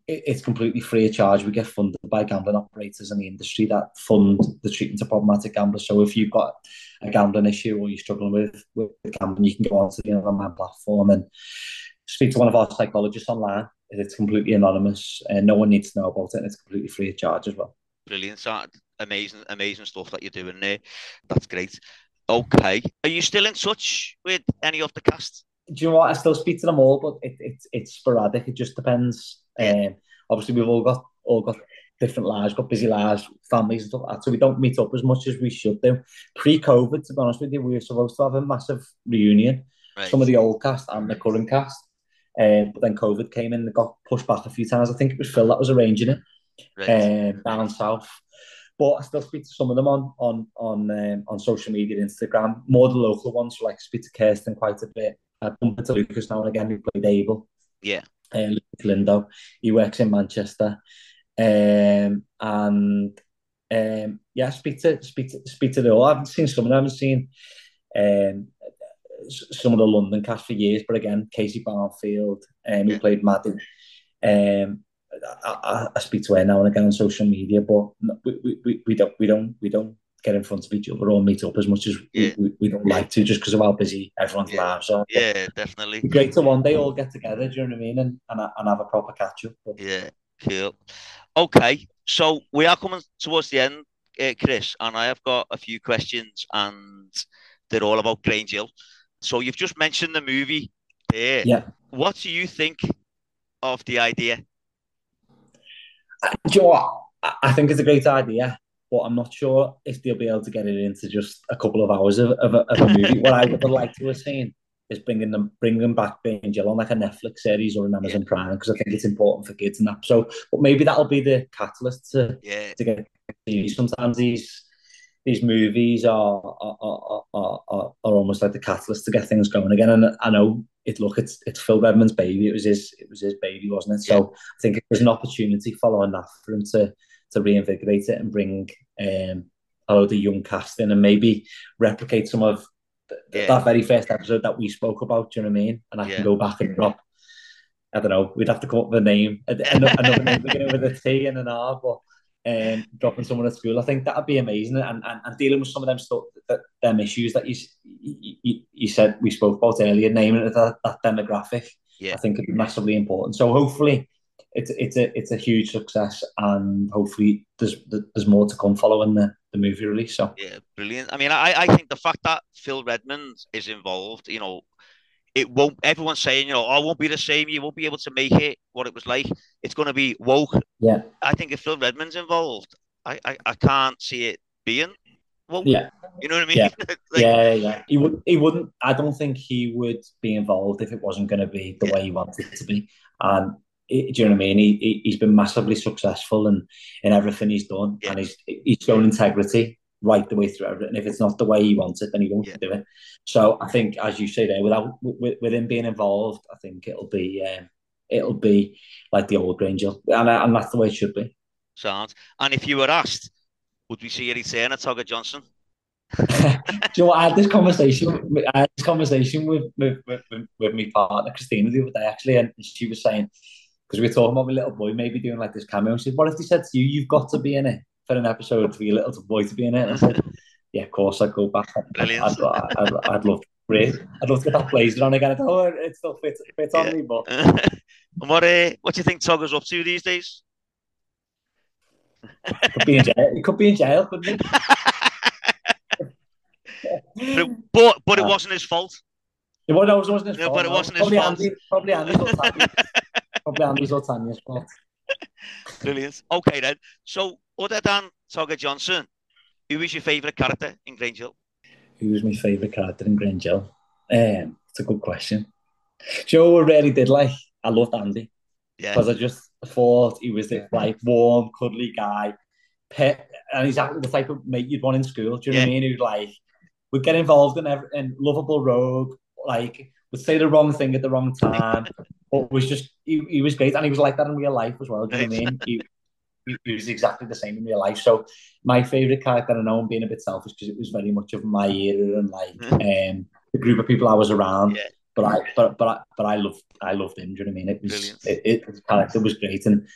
it, it's completely free of charge. We get funded by gambling operators in the industry that fund the treatment of problematic gamblers. So if you've got a gambling issue or you're struggling with, with gambling, you can go onto the online platform and speak to one of our psychologists online. It's completely anonymous and no one needs to know about it, and it's completely free of charge as well. Brilliant. So amazing, amazing stuff that you're doing there. That's great. Okay. Are you still in touch with any of the cast? Do you know what? I still speak to them all, but it, it, it's sporadic. It just depends. Um, obviously, we've all got all got different lives, got busy lives, families and stuff like that, so we don't meet up as much as we should do. Pre-COVID, to be honest with you, we were supposed to have a massive reunion. Right. Some of the old cast and the current cast. Um, but then COVID came in and got pushed back a few times. I think it was Phil that was arranging it, right. um, down south. But I still speak to some of them on on on um, on social media, Instagram, more the local ones. So like I speak to Kirsten quite a bit. I bump into Lucas now and again, who played Abel. Yeah. Uh, Lucas Lindo. He works in Manchester. Um, and um, yeah, speak to speak to speak to the all. I haven't seen some of them. I haven't seen um, some of the London cast for years, but again, Casey Barnfield, um, who yeah. played Maddie. Um, I, I, I speak to her now and again on social media, but we, we, we don't we don't we don't get in front of each other or meet up as much as yeah. we, we don't like to, just because of how busy everyone's yeah. lives are. Yeah, definitely. It'd be great to one day all get together. Do you know what I mean? And and, and have a proper catch up. But... Yeah, cool. Okay, so we are coming towards the end, uh, Chris, and I have got a few questions, and they're all about Grange Hill. So you've just mentioned the movie there. Yeah. What do you think of the idea? Do you know what? I think it's a great idea, but I'm not sure if they'll be able to get it into just a couple of hours of, of, a, of a movie. What I would have liked to have seen is bringing them bringing back Grange Hill on like a Netflix series or an Amazon yeah. Prime, because I think it's important for kids and that. So, but maybe that'll be the catalyst to yeah. to get. Sometimes these these movies are are, are are are are almost like the catalyst to get things going again. And I know it look it's it's Phil Redmond's baby. It was his it was his baby, wasn't it? So yeah. I think it was an opportunity following that for him to to reinvigorate it and bring um a load of young cast in and maybe replicate some of th- yeah. that very first episode that we spoke about. Do you know what I mean? And I yeah. can go back and drop. I don't know. We'd have to come up with a name, another, another name beginning with a T and an R, but. Um, dropping someone at school, I think that'd be amazing, and and, and dealing with some of them stuff, that, them issues that you, you you said we spoke about earlier, naming it that, that demographic, yeah. I think it'd be massively important. So hopefully, it's it's a it's a huge success, and hopefully there's there's more to come following the, the movie release. So yeah, brilliant. I mean, I I think the fact that Phil Redmond is involved, you know, it won't. Everyone's saying, you know, oh, it won't be the same. You won't be able to make it what it was like. It's going to be woke. Yeah, I think if Phil Redmond's involved, I, I, I can't see it being woke. Yeah, you know what I mean. Yeah, like, yeah, yeah. He would. He wouldn't. I don't think he would be involved if it wasn't going to be the yeah. way he wanted it to be. And it, do you know what I mean? He, he he's been massively successful and in, in everything he's done, yeah. and he's he's shown integrity right the way through everything. If it's not the way he wants it, then he won't yeah. do it. So I think, as you say there, without with, with him being involved, I think it'll be. Um, It'll be like the old Grange Hill, and, and that's the way it should be. Sounds. And if you were asked, would we see a return of Togger Johnson? Do you know what? I had this conversation. I had this conversation with with, with, with my partner Christina the other day, actually, and she was saying, because we were talking about my little boy maybe doing like this cameo. She said, "What if they said to you, you've got to be in it for an episode for your little boy to be in it?" And I said, "Yeah, of course, I'd go back. Brilliant. I'd, I'd, I'd, I'd love." Great. I'd love to get that blazer on again. I thought, oh, it still fits fit on yeah. me, but... And what, uh, what do you think Togger's up to these days? Could be in jail. He could be in jail, couldn't he? but, but, but it wasn't his fault. It wasn't, it wasn't his fault. No, but it wasn't no. his probably fault. Andy, probably Andy's or Tanya's. Probably Andy's or Tanya's fault. Brilliant. Okay, then. So, other than Togger Johnson, who is your favourite character in Grange Hill? Who was my favourite character in Grange Hill? Um, it's a good question. Do you know what I really did like? I loved Andy. Yeah. Because I just thought he was this like warm, cuddly guy. Pet, and exactly the type of mate you'd want in school. Do you yeah. know what I mean? Who'd like, would get involved in every, in lovable rogue, like, would say the wrong thing at the wrong time. But was just, he, he was great. And he was like that in real life as well. Do you know what I mean? He, It was exactly the same in real life. So my favourite character, I know I'm being a bit selfish because it was very much of my era and like um, the group of people I was around. Yeah. But I, but but I, but I loved, I loved him. Do you know what I mean? It was, it, it, his character was great, and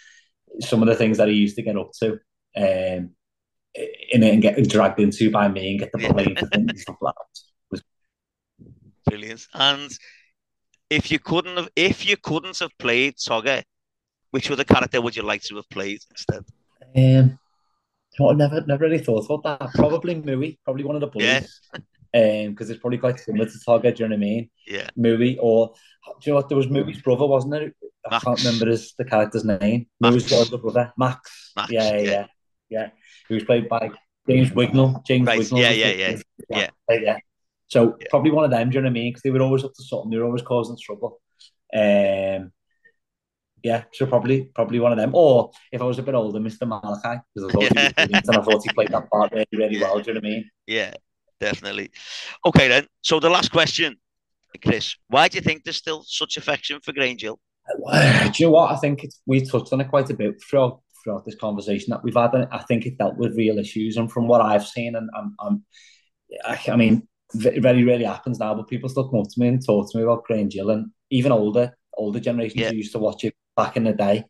some of the things that he used to get up to, um, in it and get dragged into by me and get the blame for things and stuff like that was brilliant. And if you couldn't have, if you couldn't have played Togger, which other character would you like to have played instead? Um, no, I never, never really thought about that. Probably Mooey, probably one of the bullies. Yeah. Um, because it's probably quite similar to Togger. Do you know what I mean? Yeah. Mooey, or do you know what? There was Mooey's brother, wasn't there? Max. I can't remember his, the character's name. Mooey's older brother, Max. Max. Yeah, yeah, yeah, yeah, yeah. He was played by James Wignall. James right. Wignall. Yeah, yeah, yeah, yeah, yeah, yeah, yeah. So yeah. probably one of them. Do you know what I mean? Because they were always up to something. They were always causing trouble. Um, yeah, so probably probably one of them. Or if I was a bit older, Mister Malachi, because I thought, yeah. he was and I thought he played that part really, really yeah. well. Do you know what I mean? Yeah, definitely. Okay, then. So the last question, Chris, why do you think there's still such affection for Grange Hill? Do you know what? I think it's, we touched on it quite a bit throughout throughout this conversation that we've had, and I think it dealt with real issues. And from what I've seen, and I'm, I'm I mean, it very rarely happens now, but people still come up to me and talk to me about Grange Hill, and even older older generations yeah. who used to watch it back in the day.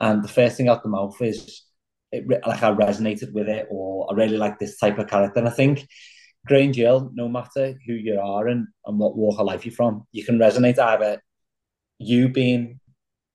And the first thing out the mouth is, it, like, I resonated with it, or I really like this type of character. And I think Grange Hill, no matter who you are and, and what walk of life you're from, you can resonate either you being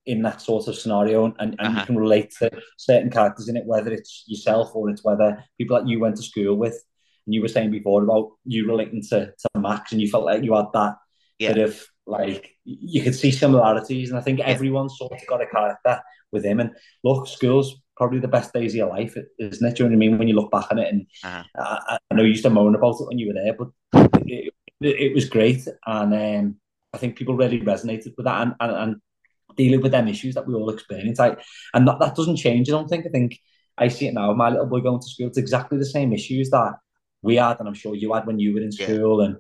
in that sort of scenario and, and uh-huh. you can relate to certain characters in it, whether it's yourself or it's whether people that you went to school with. And you were saying before about you relating to, to Max, and you felt like you had that yeah. bit of, like, you could see similarities. And I think yeah. everyone sort of got a character with him. And look, school's probably the best days of your life, isn't it? Do you know what I mean? When you look back on it, and uh-huh. I, I know you used to moan about it when you were there, but it, it was great. And um, I think people really resonated with that, and, and, and dealing with them issues that we all experience. I, and that, that doesn't change, I don't think. I think I see it now, my little boy going to school, it's exactly the same issues that we had, and I'm sure you had when you were in school yeah. and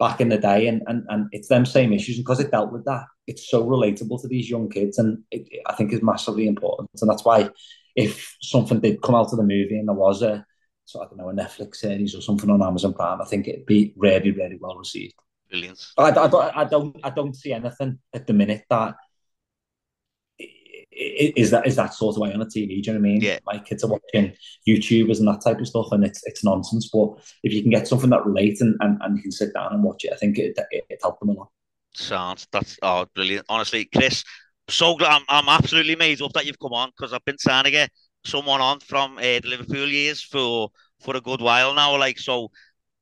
back in the day, and, and and it's them same issues. And because it dealt with that, it's so relatable to these young kids, and it, it, I think, is massively important. And that's why, if something did come out of the movie and there was a, so I don't know, a Netflix series or something on Amazon Prime, I think it'd be really, really well received. Brilliant. I, I, I don't, I don't, I don't see anything at the minute that is that is that sort of way on a T V, do you know what I mean? Yeah. My kids are watching YouTubers and that type of stuff, and it's it's nonsense. But if you can get something that relates, and, and, and you can sit down and watch it, I think it, it, it helped them a lot. Sounds, that's oh, brilliant. Honestly, Chris, so glad, I'm, I'm absolutely made up that you've come on, because I've been trying to get someone on from uh, the Liverpool years for for a good while now. Like, so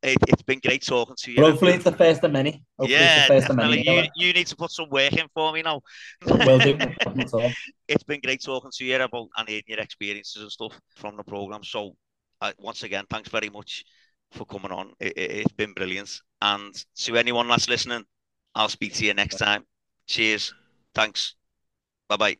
it, it's been great talking to you. But hopefully it's the first of many. Hopefully yeah, it's the first of many. You, you need to put some work in for me now. Will do. It's been great talking to you about and hearing your experiences and stuff from the programme. So uh, once again, thanks very much for coming on. It, it, it's been brilliant. And to anyone that's listening, I'll speak to you next time. Cheers. Thanks. Bye-bye.